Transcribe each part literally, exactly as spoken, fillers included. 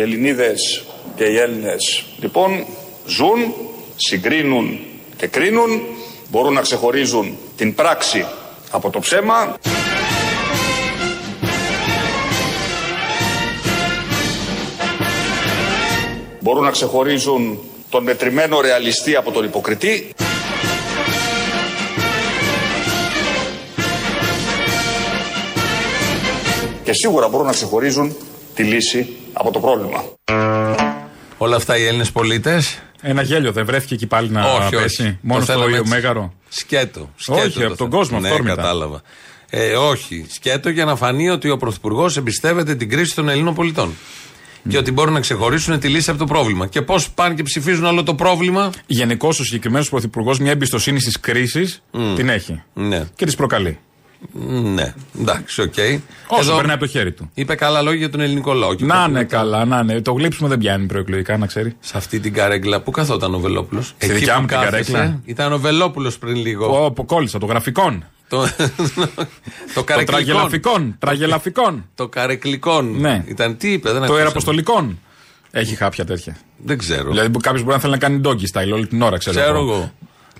Οι Ελληνίδες και οι Έλληνες λοιπόν ζουν, συγκρίνουν και κρίνουν, μπορούν να ξεχωρίζουν την πράξη από το ψέμα. Μπορούν να ξεχωρίζουν τον μετρημένο ρεαλιστή από τον υποκριτή. Και σίγουρα μπορούν να ξεχωρίζουν τη λύση από το πρόβλημα. Όλα αυτά οι Έλληνες πολίτες. Ένα γέλιο δεν βρέθηκε εκεί πάλι να όχι, πέσει. Όχι. Μόνο στο Ιωμέγαρο. Μέγαρο. Σκέτο. Σκέτο. Όχι, το από τον κόσμο. Ναι, κατάλαβα. Ε, όχι. Σκέτο για να φανεί ότι ο Πρωθυπουργός εμπιστεύεται την κρίση των Ελλήνων πολιτών. Και ότι μπορούν να ξεχωρίσουν τη λύση από το πρόβλημα. Και πώς πάνε και ψηφίζουν όλο το πρόβλημα. Γενικώς ο συγκεκριμένος Πρωθυπουργός μια εμπιστοσύνη στις κρίσεις mm. την έχει. Ναι. Και τις προκαλεί. Ναι. Εντάξει, οκ. Okay. Όσο εδώ περνάει από το χέρι του. Είπε καλά λόγια για τον ελληνικό λαό. Να είναι καλά, να είναι. Το γλύψουμε δεν πιάνει προεκλογικά, να ξέρει. Σε αυτή την καρέκλα που καθόταν ο Βελόπουλος. Στη δικιά μου την καρέκλα. Ήταν ο Βελόπουλος πριν λίγο. Όπου κόλλησα, το γραφικόν. Το, το, το τραγελαφικών. Τραγελαφικών. Το καρεκλικών. Ναι. Ήταν τι είπε, δεν το αεραποστολικών. Έχει κάποια τέτοια. Δεν ξέρω. Δηλαδή κάποιο μπορεί να θέλει να κάνει ντόγκι style όλη την ώρα, ξέρω. Ξέρω εγώ.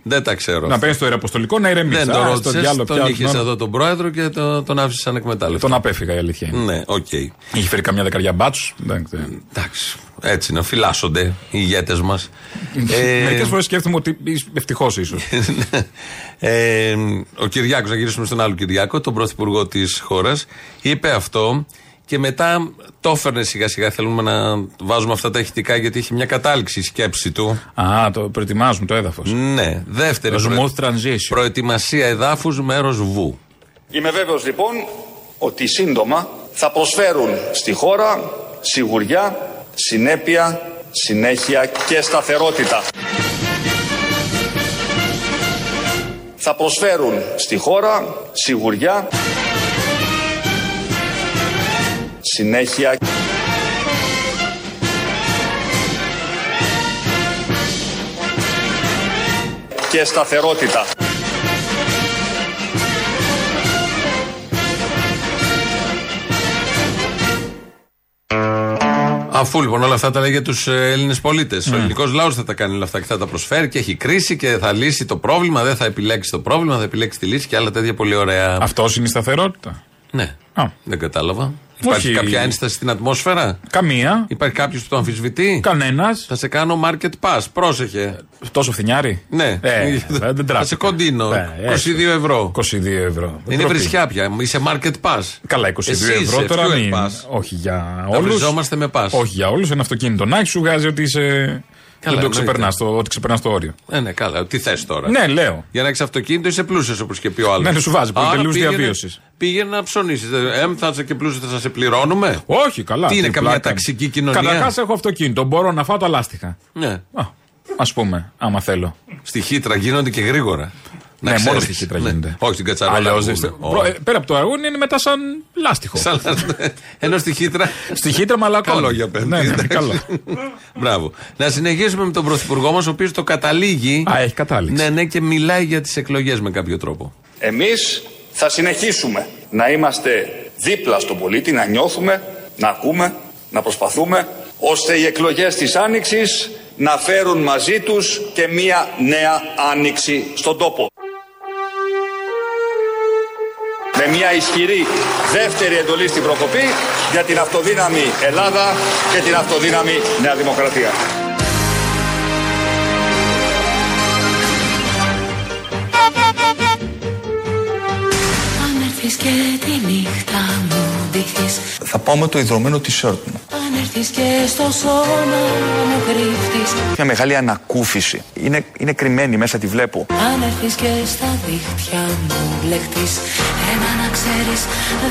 Δεν τα ξέρω. Να παίρνει το αεραποστολικό να ηρεμήσει. Δεν το ρώτησε. Τον είχε εδώ τον πρόεδρο και το, τον άφησε ανεκμετάλλευτο. Τον απέφυγα η αλήθεια. Ναι, οκ. Okay. Είχε φέρει καμιά δεκαριά μπάτσου. Εντάξει. Έτσι να φυλάσσονται οι ηγέτες μας. ε... Μερικές φορές σκέφτομαι ότι ευτυχώς ίσως. ε, ο Κυριάκος, να γυρίσουμε στον άλλο Κυριάκο, τον πρωθυπουργό της χώρας, είπε αυτό και μετά το έφερνε σιγά σιγά. Θέλουμε να βάζουμε αυτά τα ηχητικά γιατί είχε μια κατάληξη η σκέψη του. Α, το προετοιμάζουμε το έδαφος. Ναι, δεύτερη προε... προετοιμασία εδάφους μέρος Β. Είμαι βέβαιος λοιπόν ότι σύντομα θα προσφέρουν στη χώρα σιγουριά, συνέπεια, συνέχεια και σταθερότητα. Θα προσφέρουν στη χώρα σιγουριά, συνέχεια και σταθερότητα. Αφού λοιπόν όλα αυτά τα λέει για τους Έλληνες πολίτες. Mm. Ο ελληνικός λαός θα τα κάνει όλα αυτά και θα τα προσφέρει και έχει κρίση και θα λύσει το πρόβλημα, δεν θα επιλέξει το πρόβλημα, θα επιλέξει τη λύση και άλλα τέτοια πολύ ωραία. Αυτό είναι η σταθερότητα. Ναι. Α. Δεν κατάλαβα. Υπάρχει όχι κάποια ένσταση στην ατμόσφαιρα. Καμία. Υπάρχει κάποιος που το αμφισβητεί. Κανένας. Θα σε κάνω market pass. Πρόσεχε. Τόσο φθηνιάρι. Ναι. Ε, δεν θα σε κοντίνω. Ε, είκοσι δύο ευρώ. είκοσι δύο ευρώ. Είναι βρισιά πια. Είσαι market pass. Καλά, είκοσι δύο εσύ ευρώ τώρα. Μην... Όχι για όλους. Βριζόμαστε με pass. Όχι για όλους. Ένα αυτοκίνητο να έχεις σου βγάζει ότι είσαι. Καλά, δεν το ξεπερνάς το, ότι ξεπερνάς το όριο. Ε, ναι, καλά. Τι θες τώρα. Ναι, λέω. Για να έχεις αυτοκίνητο είσαι πλούσιος, όπως και πει ο άλλος. Ναι, σου βάζει πολυτελούς διαβίωσης. Πήγαινε να ψωνίσεις. Ε, θα είσαι και πλούσιος, θα σε πληρώνουμε. Όχι, καλά. Τι είναι καμιά ταξική κοινωνία. Καταρχάς έχω αυτοκίνητο. Μπορώ να φάω τα λάστιχα. Ναι. Α ας πούμε, άμα θέλω. Στη Χήτρα γίνονται και γρήγορα. Να ναι, ξέρεις. Μόνο στη Χήτρα γίνονται. Ναι. Όχι στην Κατσαρόλα. Πέρα από το αργούνι είναι μετά σαν λάστιχο. Ενώ στη Χήτρα. Στη Χήτρα μαλακό. Καλό για πέντε. Ναι, ναι, καλό. Μπράβο. Να συνεχίσουμε με τον πρωθυπουργό μας, ο οποίος το καταλήγει. Α, έχει κατάληξη. Ναι, ναι, και μιλάει για τις εκλογές με κάποιο τρόπο. Εμείς θα συνεχίσουμε να είμαστε δίπλα στον πολίτη, να νιώθουμε, να ακούμε, να προσπαθούμε, ώστε οι εκλογές της Άνοιξης να φέρουν μαζί τους και μία νέα άνοιξη στον τόπο. Με μία ισχυρή δεύτερη εντολή στην προκοπή για την αυτοδύναμη Ελλάδα και την αυτοδύναμη Νέα Δημοκρατία. Και τη νύχτα μου δείχνεις. Θα πάω με το ιδρωμένο t-shirt μου. Αν έρθεις και στο σώμα μου κρύφτεις. Μια μεγάλη ανακούφιση. Είναι, είναι κρυμμένη μέσα, τη βλέπω. Αν έρθεις και στα δίχτυα μου μπλεχτείς. Ένα να ξέρεις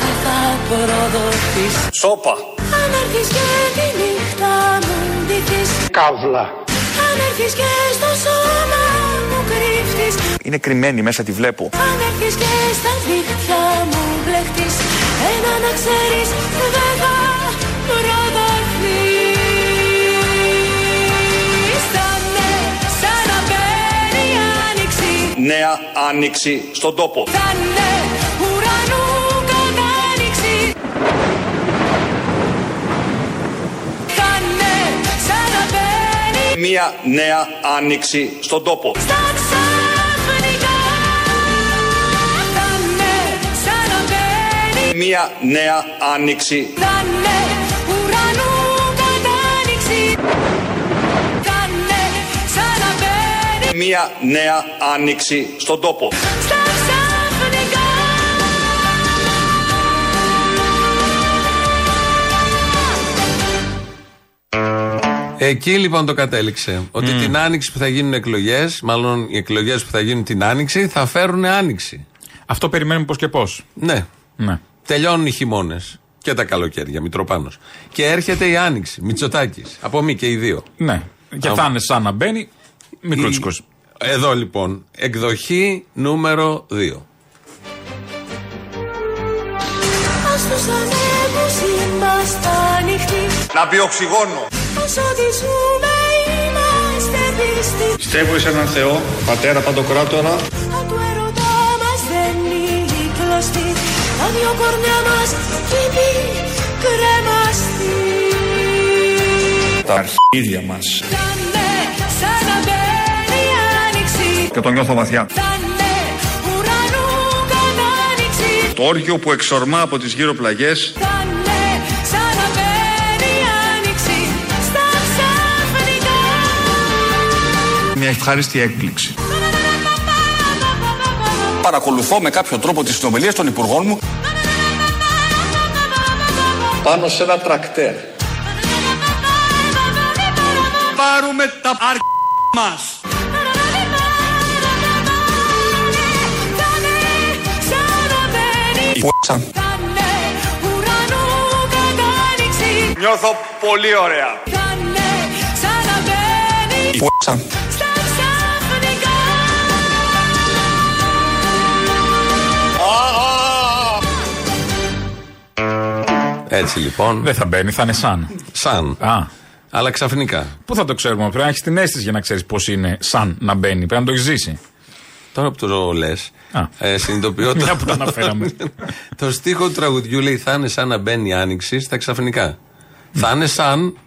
δεν θα προδοθείς. Σόπα. Αν έρθεις και τη νύχτα μου ντυθείς. Καύλα. Αν έρθεις και στο σώμα μου κρύφτεις. Είναι κρυμμένη μέσα, τη βλέπω. Αν έρθεις και στα δίχτυα μου μπλεχτείς. Ένα να ξέρεις δεν θα προδοθείς. Φτάνε σαν να παίρνει άνοιξη. Νέα άνοιξη στον τόπο. Φτάνε ουρανού κατάνοιξη. Φτάνε μία νέα άνοιξη στον τόπο. Μία νέα άνοιξη. Μία νέα άνοιξη στον τόπο. Εκεί λοιπόν το κατέληξε. Ότι mm. την άνοιξη που θα γίνουν εκλογές, μάλλον οι εκλογές που θα γίνουν την άνοιξη, θα φέρουν άνοιξη. Αυτό περιμένουμε πώς και πώς. Ναι. ναι. Τελειώνουν οι χειμώνες και τα καλοκαίρια, Μητροπάνος. Και έρχεται η άνοιξη, Μητσοτάκης. Από μη και οι δύο. Ναι. Και θα είναι σαν να μπαίνει. Μικροτσικός. Εδώ λοιπόν, εκδοχή νούμερο δύο. Να πει οξυγόνο. Στεύω εις έναν Θεό, Πατέρα Παντοκράτορα. Τα αρχίδια μας. Και το νιώθω βαθιά. Το όργιο που εξορμά από τις γύρω πλαγιές. Μια ευχάριστη έκπληξη. Παρακολουθώ με κάποιο τρόπο τις συνομιλίες των υπουργών μου. Πάνω σε ένα τρακτέρ. Πάρουμε τα αρχίδια μας. Νιώθω πολύ ωραία. Έτσι λοιπόν. Δεν θα μπαίνει, θα είναι σαν. Σαν. Α. Αλλά ξαφνικά. Πού θα το ξέρουμε, πρέπει να έχεις την αίσθηση για να ξέρεις πώς είναι σαν να μπαίνει. Πρέπει να το έχεις ζήσει. Τώρα που το λες, ε, συνειδητοποιώ το, το στίχο του τραγουδιού λέει θα είναι σαν να μπαίνει η άνοιξη στα ξαφνικά. Θα είναι σαν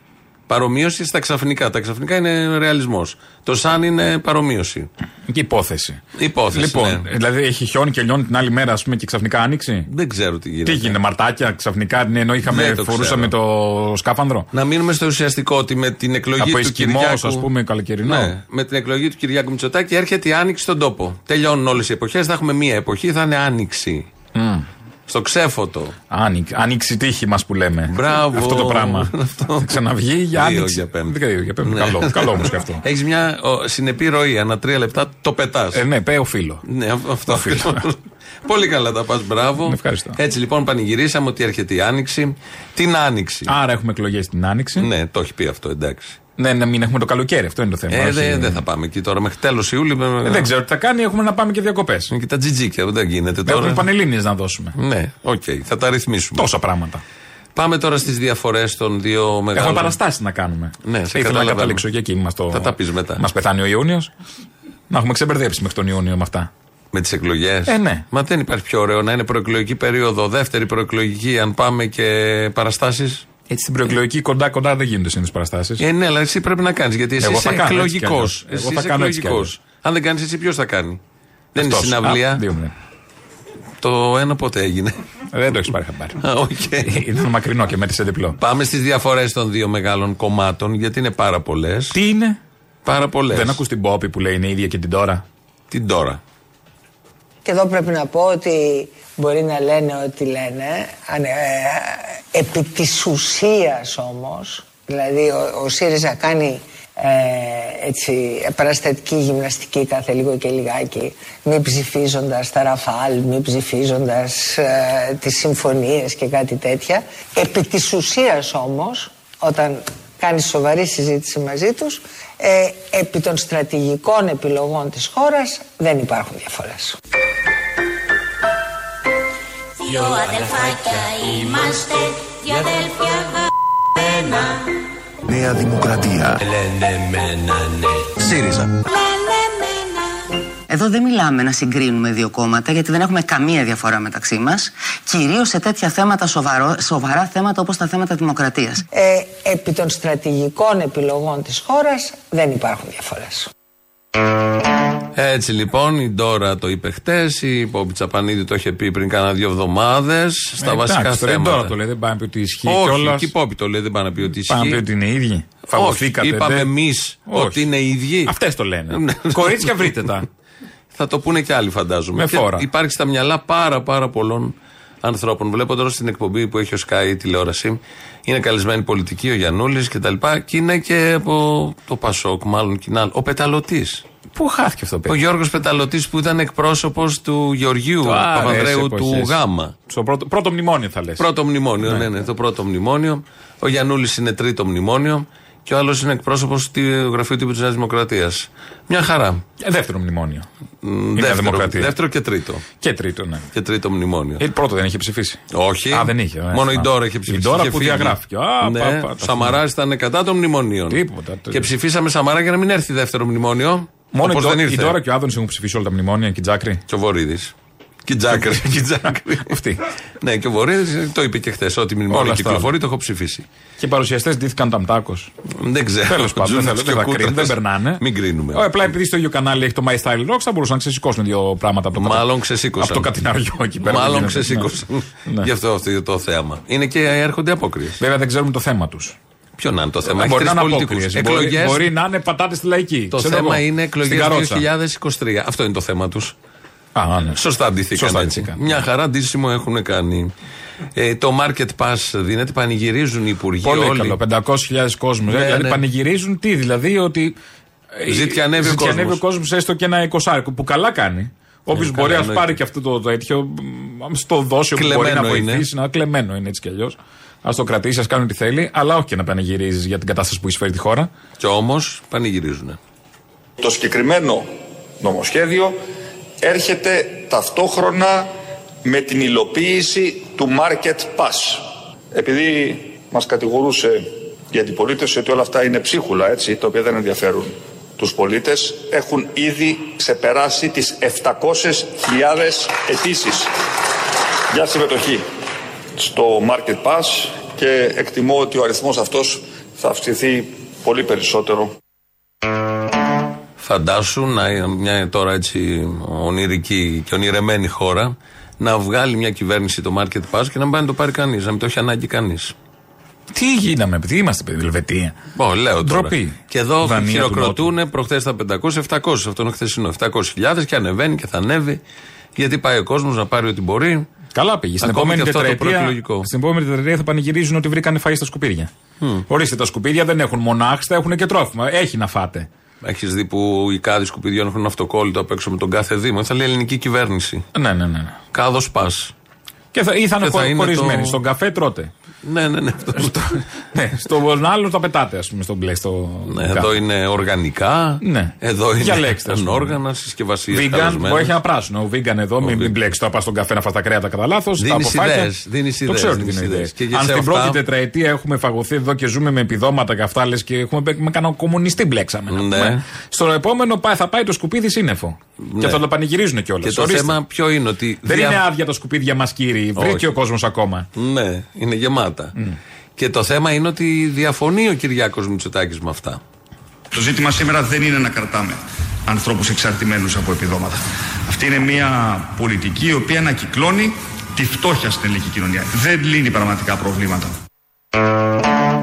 παρομοίωση στα ξαφνικά. Τα ξαφνικά είναι ρεαλισμός. Το σαν είναι παρομοίωση. Και υπόθεση. υπόθεση λοιπόν, ναι. Δηλαδή έχει χιόνι και λιώνει την άλλη μέρα, ας πούμε, και ξαφνικά άνοιξη. Δεν ξέρω τι γίνεται. Τι γίνεται, μαρτάκια, ξαφνικά, ναι, ενώ είχαμε, το φορούσαμε ξέρω. το σκάφανδρο. Να μείνουμε στο ουσιαστικό ότι με την εκλογή από του Κυριάκου. Ας πούμε, καλοκαιρινό. Ναι, με την εκλογή του Κυριάκου Μητσοτάκη έρχεται η άνοιξη στον τόπο. Τελειώνουν όλες οι εποχές, θα έχουμε μία εποχή, θα είναι άνοιξη. Mm. Στο ξέφωτο. Άνοιξη τύχη μας που λέμε. Μπράβο. Αυτό το πράγμα. Αυτό. Θα ξαναβγεί για άνοιξη. Δύο για πέμπτη. Δύο για πέμπτη. Ναι. Καλό, καλό όμως και αυτό. Έχεις μια ο, συνεπή ροή. Ανά τρία λεπτά το πετάς. Ε, ναι, πέω φίλο. Ναι, αυτό. Πολύ καλά τα πας. Μπράβο. Ευχαριστώ. Έτσι λοιπόν πανηγυρίσαμε ότι έρχεται η άνοιξη. Την άνοιξη. Άρα έχουμε εκλογές την άνοιξη. Ναι, το έχει πει αυτό, εντάξει. Ναι, να μην έχουμε το καλοκαίρι, αυτό είναι το θέμα. Ε, δεν δε θα πάμε εκεί τώρα, μέχρι τέλος Ιούλη. Ε, δεν ξέρω τι θα κάνει, έχουμε να πάμε και διακοπές. Και τα τζιτζίκια, δεν γίνεται τώρα. Έχουμε πανελλήνιες να δώσουμε. Ναι, οκ, okay, θα τα ρυθμίσουμε. Τόσα πράγματα. Πάμε τώρα στις διαφορές των δύο μεγάλων. Έχουμε παραστάσεις να κάνουμε. Ναι, σε ήθελα να καταλήξω και εκεί. Μας το... Θα τα πεις μετά. Μας πεθάνει ο Ιούνιος. Να έχουμε ξεμπερδέψει μέχρι τον Ιούνιο με αυτά. Με τις εκλογές. Ε, ναι. Μα δεν υπάρχει πιο ωραίο να είναι προεκλογική περίοδο, δεύτερη προεκλογική, αν πάμε και παραστάσεις. Έτσι στην προεκλογική κοντά-κοντά δεν γίνονται συνήθως παραστάσεις. Ε, ναι, αλλά εσύ πρέπει να κάνεις. Γιατί εσύ Εγώ είσαι εκλογικός. Εσύ θα είσαι εκλογικός. Αν δεν κάνεις εσύ, ποιος θα κάνει. Δεν Αυτός. είναι συναυλία. Α, δύο, ναι. Το ένα πότε έγινε. Δεν το έχεις πάρει χαμπάρι. Okay. Ήταν μακρινό και μέτρησε διπλό. Πάμε στις διαφορές των δύο μεγάλων κομμάτων, γιατί είναι πάρα πολλές. Τι είναι? Πάρα πολλές. Δεν ακούς την Πόπη που λέει είναι η ίδια και την τώρα. Την τώρα. Και εδώ πρέπει να πω ότι μπορεί να λένε ό,τι λένε, αν, ε, επί της ουσίας όμως, δηλαδή ο, ο ΣΥΡΙΖΑ κάνει ε, έτσι, παραστατική γυμναστική κάθε λίγο και λιγάκι, μη ψηφίζοντας τα Ραφάλ, μη ψηφίζοντας ε, τις συμφωνίες και κάτι τέτοια. Επί της ουσίας όμως, όταν κάνει σοβαρή συζήτηση μαζί τους, ε, επί των στρατηγικών επιλογών της χώρας δεν υπάρχουν διαφορές. Δυο αδελφάκια είμαστε, δυο αδέλφια γαμμένα. Νέα Δημοκρατία. Λένε μένα ναι. ΣΥΡΙΖΑ. Λένε μένα. Εδώ δεν μιλάμε να συγκρίνουμε δύο κόμματα, γιατί δεν έχουμε καμία διαφορά μεταξύ μας, κυρίως σε τέτοια θέματα, σοβαρό, σοβαρά θέματα όπως τα θέματα δημοκρατίας. Ε, επί των στρατηγικών επιλογών της χώρας δεν υπάρχουν διαφορές. Έτσι λοιπόν, η Ντόρα το είπε χτες, η Πόπη Τσαπανίδη το είχε πει πριν κάνα δύο εβδομάδες. Στα ε, βασικά εντάξει, θέματα. Η Ντόρα το λέει, δεν πάει να πει ότι ισχύει. Όχι, κιόλας. Και η Πόπη το λέει, δεν πάει να πει ότι ισχύει. Πάει να πει ότι είναι ίδιοι. Φαγωθήκατε. Είπαμε εμείς ότι είναι ίδιοι. Αυτές το λένε. Κορίτσια, βρείτε τα. Θα το πούνε κι άλλοι, φαντάζομαι. Με φόρα. Υπάρχει στα μυαλά πάρα πάρα πολλών ανθρώπων. Βλέπω τώρα στην εκπομπή που έχει ο Sky η τηλεόραση. Είναι καλεσμένοι πολιτικοί, ο Γιαννούλης κτλ. Και είναι και από το Πασόκ, μάλλον κοινά. Ο Πεταλωτής. Πού χάθηκε αυτό το παιδί. Ο Γιώργος Πεταλωτής που ήταν εκπρόσωπος του Γεωργίου το Παπανδρέου του Γάμα. Στο πρώτο, πρώτο μνημόνιο θα λες. Πρώτο μνημόνιο, ναι, ναι, ναι, ναι, το πρώτο μνημόνιο. Ο Γιαννούλης είναι τρίτο μνημόνιο. Και ο άλλος είναι εκπρόσωπος του Γραφείου Τύπου της Νέας Δημοκρατίας. Μια χαρά. Ε, δεύτερο μνημόνιο. Μ, δεύτερο, δεύτερο και τρίτο. Και τρίτο, ναι. Και τρίτο μνημόνιο. Ε, πρώτο δεν είχε ψηφίσει. Όχι. Α, δεν είχε. Ναι. Μόνο η Ντόρα είχε ψηφίσει. Η Ντόρα που διαγράφηκε. Α, ναι. Πα, πα, Σαμαράς ήταν κατά των μνημονίων. Τίποτα. Και ψηφίσαμε Σαμαρά για να μην έρθει δεύτερο μνημόνιο. Μόνο όπως η, δεν η Ντόρα και ο Άδωνης έχουν ψηφίσει όλα τα μνημόνια και η Τζάκρη. Και ο Βορίδης. Και Τζάκρη. Αυτή. Ναι, και ο Βορίδης το είπε και χθες. Ό,τι μνημόνιο κυκλοφορεί το έχω ψηφίσει. Και οι παρουσιαστές ντύθηκαν ταμτάκος. Δεν ξέρω. Τέλος πάντων, δεν περνάνε. Μην κρίνουμε. Απλά επειδή στο ίδιο κανάλι έχει το My Style Rocks, θα μπορούσαν να ξεσηκώσουν δύο πράγματα από το κατ' Μάλλον ξεσήκωσαν. Από το κατηναριό εκεί πέρα. Μάλλον ξεσήκωσαν. Γι' αυτό το θέαμα. Είναι και έρχονται απόκριες. Βέβαια δεν ξέρουμε το θέμα τους. Ποιο να είναι το θέμα, έχει τρεις πολιτικούς. Εκλογές. Μπορεί να είναι πατάτες στη λαϊκή. Το θέμα είναι εκλογές δύο χιλιάδες είκοσι τρία. Αυτό είναι το θέμα τους. Α, ναι. Σωστά αντιθήκαν. Μια χαρά αντίστοιχο έχουν κάνει. Ε, το market pass δίνεται, πανηγυρίζουν οι υπουργοί. Πολύ όλοι. Καλό, πεντακόσιες χιλιάδες κόσμος. Ναι, δηλαδή ναι. Πανηγυρίζουν τι, δηλαδή ότι. Ζήτηκε ανέβει ο κόσμος. κόσμος έστω και ένα εικοσάρικο που καλά κάνει. Όποιος ναι, μπορεί να ναι. πάρει και αυτό το τέτοιο, στο δώσει όπου μπορεί να βοηθήσει. Να, κλεμμένο είναι έτσι κι αλλιώς. Ας το κρατήσει, ας κάνουν τι θέλει, αλλά όχι και να πανηγυρίζει για την κατάσταση που εισφέρει τη χώρα. Και όμως πανηγυρίζουν. Το συγκεκριμένο νομοσχέδιο έρχεται ταυτόχρονα με την υλοποίηση του Market Pass. Επειδή μας κατηγορούσε η αντιπολίτευση ότι όλα αυτά είναι ψίχουλα, έτσι, τα οποία δεν ενδιαφέρουν τους πολίτες, έχουν ήδη ξεπεράσει τις επτακόσιες χιλιάδες αιτήσεις για συμμετοχή στο Market Pass και εκτιμώ ότι ο αριθμός αυτός θα αυξηθεί πολύ περισσότερο. Φαντάσου να μια τώρα έτσι ονειρική και ονειρεμένη χώρα να βγάλει μια κυβέρνηση το Market Pass και να μην πάει να το πάρει κανείς, να μην το έχει ανάγκη κανείς. Τι γίναμε, τι είμαστε, παιδί, Ελβετία. Ω, λέω τώρα. Ντροπή. Και εδώ χειροκροτούν προχθές τα πεντακόσια επτακόσια, αυτό είναι χθεσινό, επτακόσιες χιλιάδες και ανεβαίνει και θα ανέβει, γιατί πάει ο κόσμος να πάρει ό,τι μπορεί. Καλά πήγε. Στην επόμενη τετραετία θα πανηγυρίζουν ότι βρήκανε φαΐ στα σκουπίδια. Mm. Ορίστε, τα σκουπίδια δεν έχουν μονάχιστα, έχουν και τρόφιμα. Έχει να φάτε. Έχεις δει που οι κάδοι σκουπιδιών έχουν αυτοκόλλητο απ' έξω με τον κάθε δήμο. Θα λέει ελληνική κυβέρνηση. Ναι, ναι, ναι. Κάδος πας. Και θα, ή θα, και θα είναι χωρισμένοι. Το... Στον καφέ τρώτε. Ναι, ναι, ναι. Αυτό... ναι στον άλλο τα πετάτε, ας πούμε, στον μπλε. Στο... Ναι, εδώ είναι οργανικά. Ναι. Εδώ είναι λέξτε, όργανα, συσκευασίες. Βίγκαν, που έχει ένα πράσινο. Ο βίγκαν εδώ, ο μην, μην μπλέξει το. Πα στον καφέ να φας τα κρέατα κατά λάθος. Δίνεις ιδέες. Το ξέρω τι είναι ιδέες. Αν στην πρώτη τετραετία έχουμε φαγωθεί εδώ και ζούμε με επιδόματα και αυτά, λες και έχουμε με κανένα κομμουνιστή μπλέξαμε. Στο επόμενο θα πάει το σκουπίδι σύννεφο. Και θα το πανηγυρίζουν κιόλας. Και το θέμα ποιο είναι ότι. Δεν είναι άδεια τα σκουπίδια μας, κύριοι. Βρήκε ο κόσμος ακόμα. Ναι, είναι γεμάτο. Mm. Και το θέμα είναι ότι διαφωνεί ο Κυριάκος Μητσοτάκης με αυτά. Το ζήτημα σήμερα δεν είναι να κρατάμε ανθρώπους εξαρτημένους από επιδόματα. Αυτή είναι μια πολιτική η οποία ανακυκλώνει τη φτώχεια στην ελληνική κοινωνία. Δεν λύνει πραγματικά προβλήματα.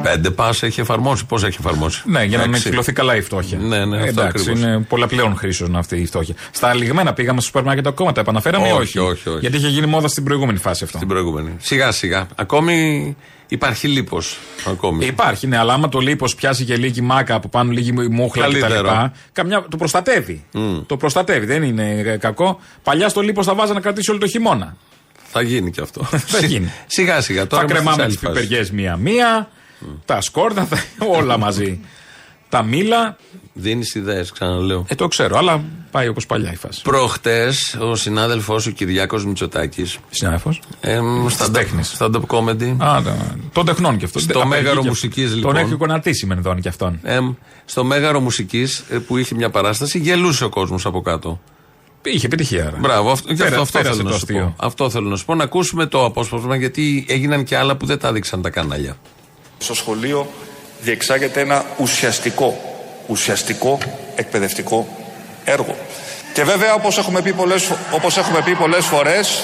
Πέντε πας έχει εφαρμόσει. Πώς έχει εφαρμόσει. Ναι, για να ανακυκλωθεί καλά η φτώχεια. Ναι, ναι, εντάξει, είναι πολλαπλέον χρήσεων αυτή η φτώχεια. Στα λιγμένα πήγαμε στο σούπερ μάρκετ ακόμα, τα επαναφέραμε ή όχι, όχι, όχι, όχι. Γιατί είχε γίνει μόδα στην προηγούμενη φάση αυτό. Στην προηγούμενη. Σιγά σιγά. Ακόμη υπάρχει λίπος. Ακόμη. Υπάρχει, ναι, αλλά άμα το λίπος πιάσει και λίγη μάκα από πάνω, λίγη μούχλα κτλ. Καμιά... Το προστατεύει. Mm. Το προστατεύει, δεν είναι κακό. Παλιά στο λίπος θα βάζα να κρατήσει όλο το χειμώνα. Θα γίνει και αυτό. Θα γίνει. Σιγά σιγά. Τώρα θα κρεμάμε τις πιπεριές μία-μία. Mm. Τα σκόρδα, όλα μαζί. Τα μήλα. Δίνεις ιδέες, ξαναλέω. Ε, το ξέρω, αλλά πάει όπως παλιά η φάση. Προχτές ο συνάδελφός ο Κυριάκος Μητσοτάκης. Συνάδελφος. Ε, στα τέχνης. Στα ντοπ κόμεντι. Α, των τεχνών κι αυτό. Στο Μέγαρο Μουσικής, λοιπόν. Τον έχει κονατήσει με δόν κι αυτόν. Ε, στο Μέγαρο Μουσικής που είχε μια παράσταση, γελούσε ο κόσμος από κάτω. Είχε επιτυχία. Μπράβο, αυ... Πέρα, αυτό, αυτό, θέλω να σου πω. αυτό θέλω να σου πω. Να ακούσουμε το απόσπασμα, γιατί έγιναν και άλλα που δεν τα έδειξαν τα κανάλια. Στο σχολείο διεξάγεται ένα ουσιαστικό, ουσιαστικό εκπαιδευτικό έργο. Και βέβαια, όπως έχουμε πει πολλές, όπως έχουμε πει πολλές φορές,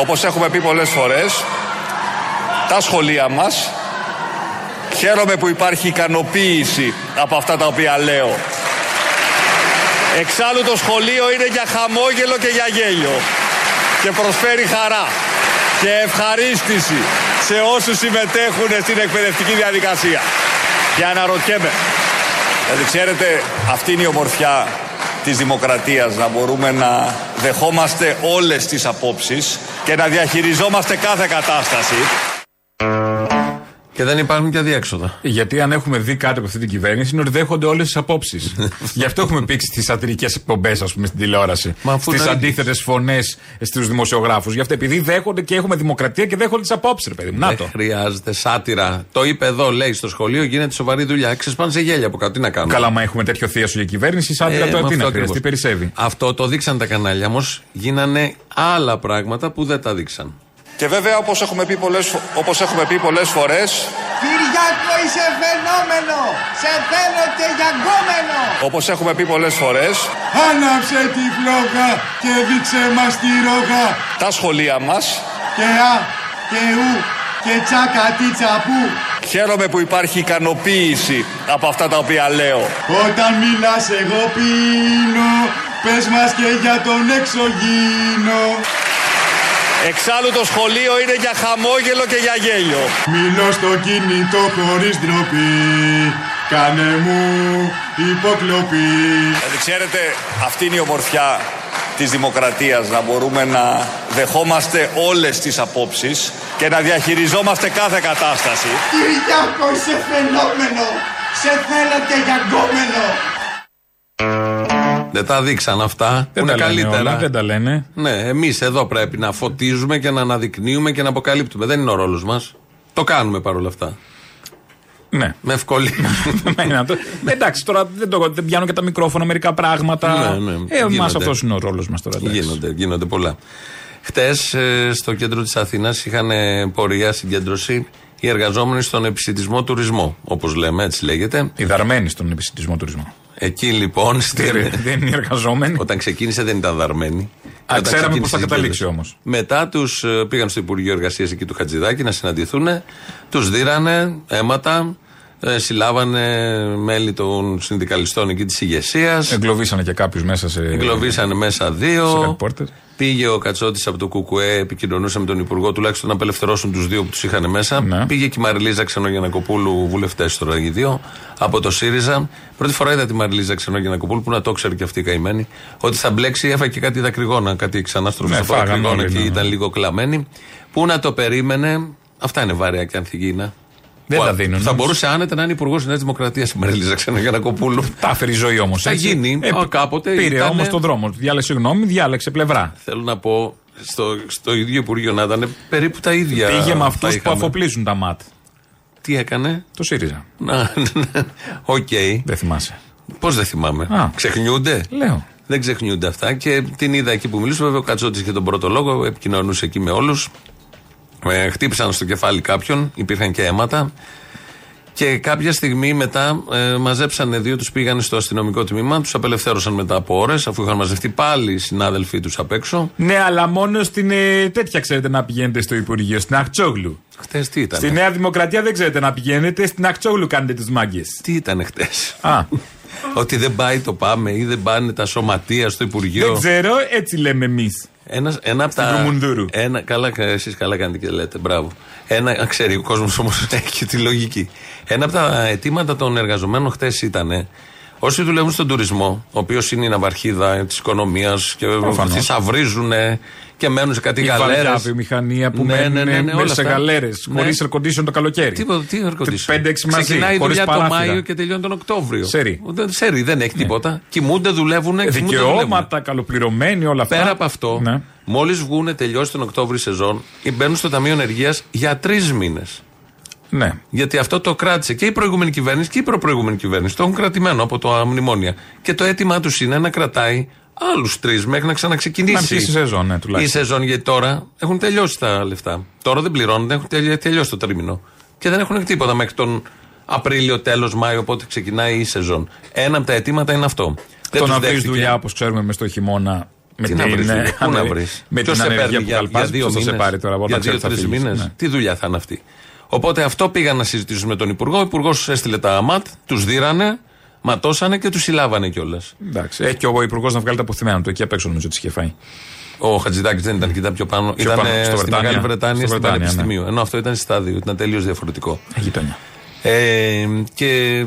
όπως έχουμε πει πολλές φορές, τα σχολεία μας, χαίρομαι που υπάρχει ικανοποίηση από αυτά τα οποία λέω. Εξάλλου το σχολείο είναι για χαμόγελο και για γέλιο και προσφέρει χαρά και ευχαρίστηση σε όσους συμμετέχουν στην εκπαιδευτική διαδικασία. Και αναρωτιέμαι, δηλαδή ξέρετε, αυτή είναι η ομορφιά της δημοκρατίας, να μπορούμε να δεχόμαστε όλες τις απόψεις και να διαχειριζόμαστε κάθε κατάσταση. Και δεν υπάρχουν και διέξοδα. Γιατί αν έχουμε δει κάτι από αυτή την κυβέρνηση, είναι ότι δέχονται όλες τις απόψεις. Γι' αυτό έχουμε πήξει τις σατυρικές εκπομπές, ας πούμε, στην τηλεόραση. Στις αντίθετες φωνές στους δημοσιογράφους. Γι' αυτό, επειδή δέχονται και έχουμε δημοκρατία και δέχονται τις απόψεις, ρε παιδί μου. Δεν χρειάζεται σάτυρα. Το είπε εδώ, λέει, στο σχολείο γίνεται σοβαρή δουλειά. Ξεσπάνε σε γέλια από κάτι. Τι να κάνουμε. Καλά, μα έχουμε τέτοιο θίασο για κυβέρνηση, σάτυρα ε, το τι να χρειαστεί, περισσεύει. Αυτό το δείξαν τα κανάλια, όμως γίνανε άλλα πράγματα που δεν τα δείξαν. Και βέβαια, όπως έχουμε πει πολλές, όπως έχουμε πει πολλές φορές... Κυριάκο, είσαι φαινόμενο! Σε θέλω και για γκόμενο! Όπως έχουμε πει πολλές φορές... Άναψε τη φλόγα και δείξε μας τη ρόγα! Τα σχολεία μας... Και α, και ου, και τσάκα τι τσαπού! Χαίρομαι που υπάρχει ικανοποίηση από αυτά τα οποία λέω. Όταν μιλάς εγώ πίνω, πες μας και για τον εξωγήινο. Εξάλλου το σχολείο είναι για χαμόγελο και για γέλιο. Μιλώ στο κινητό χωρίς ντροπή, κάνε μου υποκλοπή. Δηλαδή ξέρετε, αυτή είναι η ομορφιά της δημοκρατίας, να μπορούμε να δεχόμαστε όλες τις απόψεις και να διαχειριζόμαστε κάθε κατάσταση. Κυριάκο, είσαι φαινόμενο, σε θέλω και για γκόμενο. Δεν τα δείξαν αυτά. Δεν που τα είναι λένε καλύτερα. Όλα, δεν τα λένε. Ναι, εμείς εδώ πρέπει να φωτίζουμε και να αναδεικνύουμε και να αποκαλύπτουμε. Δεν είναι ο ρόλος μας. Το κάνουμε παρόλα αυτά. Ναι. Με ευκολία. Εντάξει, τώρα δεν, το, δεν πιάνουν και τα μικρόφωνα μερικά πράγματα. Ναι, ναι. Ε, εμάς αυτός είναι ο ρόλος μας τώρα. Γίνονται, γίνονται πολλά. Χτες στο κέντρο της Αθήνας είχαν πορεία, συγκέντρωση. Οι εργαζόμενοι στον επισιτισμό τουρισμό, όπως λέμε, έτσι λέγεται. Οι δαρμένοι στον επισιτισμό τουρισμό. Εκεί λοιπόν. Στην... δεν είναι εργαζόμενοι. Όταν ξεκίνησε δεν ήταν δαρμένοι. Α, ξέραμε πώς θα καταλήξει όμως. Μετά τους πήγαν στο Υπουργείο Εργασίας εκεί του Χατζηδάκη να συναντηθούν, τους δίρανε αίματα, συλλάβανε μέλη των συνδικαλιστών εκεί της ηγεσίας. Εγκλωβίσανε και κάποιους μέσα σε. Εγκλωβίσανε μέσα δύο. Σε πήγε ο Κατσότης από το Κουκουέ, επικοινωνούσε με τον Υπουργό, τουλάχιστον να απελευθερώσουν τους δύο που τους είχαν μέσα. Ναι. Πήγε και η Μαριλίζα Ξενογεννακοπούλου, βουλευτές τώρα οι δύο, από το ΣΥΡΙΖΑ. Πρώτη φορά είδα τη Μαριλίζα Ξενογεννακοπούλου, που να το ξέρει και αυτή η καημένη, ότι θα μπλέξει, έφαγε και κάτι δακρυγόνα, κάτι ξανάστροφη από δακρυγόνα και ήταν λίγο κλαμμένη. Πού να το περίμενε, αυτά είναι βαρέα και ανθυγίνα. Δεν τα δίνουν. Θα μπορούσε άνετα να είναι υπουργός της Νέας Δημοκρατίας η Μαριλίζα Ξενογεννακοπούλου. Τα έφερε η ζωή όμως. Θα γίνει. Ε, ο, κάποτε πήρε ήταν... όμως τον δρόμο. Διάλεξε γνώμη, διάλεξε πλευρά. Θέλω να πω, στο, στο ίδιο Υπουργείο να ήταν περίπου τα ίδια. Πήγε με αυτούς που αφοπλίζουν τα ΜΑΤ. Τι έκανε? Το ΣΥΡΙΖΑ. Να, οκ. Okay. Δεν θυμάσαι. Πώς δεν θυμάμαι. Α, ξεχνιούνται. Λέω. Δεν ξεχνιούνται αυτά. Και την είδα εκεί που μιλούσαμε. Βέβαια ο Κατσότης είχε τον πρώτο λόγο, επικοινωνούσε εκεί με όλους. Ε, χτύπησαν στο κεφάλι κάποιον, υπήρχαν και αίματα και κάποια στιγμή μετά ε, μαζέψανε δύο, τους πήγανε στο αστυνομικό τμήμα, τους απελευθέρωσαν μετά από ώρες αφού είχαν μαζευτεί πάλι οι συνάδελφοί τους απ' έξω. Ναι, αλλά μόνο στην ε, τέτοια ξέρετε να πηγαίνετε στο Υπουργείο, στην Αχτσόγλου. Χτες τι ήταν? Στη Νέα Δημοκρατία δεν ξέρετε να πηγαίνετε, στην Αχτσόγλου κάνετε τις μάγκες. Τι ήταν χτες? Α. Ότι δεν πάει το πάμε ή δεν πάνε τα σωματεία στο Υπουργείο. Δεν ξέρω, έτσι λέμε εμείς. Ένας, ένα από τα. Ένα, καλά, εσείς καλά κάνετε και λέτε. Μπράβο. Ένα, ξέρει, ο κόσμος όμως έχει τη λογική. Ένα από τα αιτήματα των εργαζομένων χτες ήταν όσοι δουλεύουν στον τουρισμό, ο οποίος είναι η ναυαρχίδα της οικονομίας και θησαυρίζουν και μένουν σε κάτι γαλέρες. Η βαριά βιομηχανία που ναι, μένουν ναι, ναι, ναι, μέσα σε γαλέρες, ναι. Χωρίς air condition το καλοκαίρι. Τίποτα, τι air condition. πέντε έξι μαζί. Ξεκινάει η δουλειά το Μάιο και τελειώνει τον Οκτώβριο. Σέρι. Σέρι, δεν έχει τίποτα. Ναι. Κοιμούνται, δουλεύουν. Δικαιώματα, καλοπληρωμένοι, όλα αυτά. Πέρα από αυτό, ναι. Μόλις βγουν, τελειώσει τον Οκτώβριο σεζόν, μπαίνουν στο Ταμείο Ενεργείας για τρεις μήνες. Ναι. Γιατί αυτό το κράτησε και η προηγούμενη κυβέρνηση και η προπροηγούμενη κυβέρνηση. Το έχουν κρατημένο από το μνημόνια. Και το αίτημά τους είναι να κρατάει άλλους τρεις μέχρι να ξαναξεκινήσει. Να η σεζόν, ναι, τουλάχιστον. Η σεζόν, γιατί τώρα έχουν τελειώσει τα λεφτά. Τώρα δεν πληρώνουν, έχουν τελειώσει το τρίμηνο. Και δεν έχουν τίποτα μέχρι τον Απρίλιο, τέλος Μάιο, οπότε ξεκινάει η σεζόν. Ένα από τα αιτήματα είναι αυτό. Το να βρει δουλειά, όπως ξέρουμε, μες στο χειμώνα. Με τι την ανεργία που καλπάζει, ποιος θα σε πάρει τώρα από όταν ξέρει θα φύγεις. Ναι. Τι δουλειά θα είναι αυτή. Οπότε αυτό πήγαν να συζητήσουν με τον Υπουργό. Ο Υπουργός έστειλε τα ΑΜΑΤ, τους δίρανε, ματώσανε και τους συλλάβανε κιόλας. Εντάξει, έχει και ο Υπουργός να βγάλει τα αποθυμένα του. Εκεί απ' έξω νομίζω ότι είχε φάει. Ο Χατζηδάκης δεν ήταν κοιτά πιο πάνω. Ήταν στη Μεγάλη Βρετάνια, στο Πανεπιστημίο. Ενώ αυτό ήταν στάδιο, ήταν τελείως διαφορετικό. Και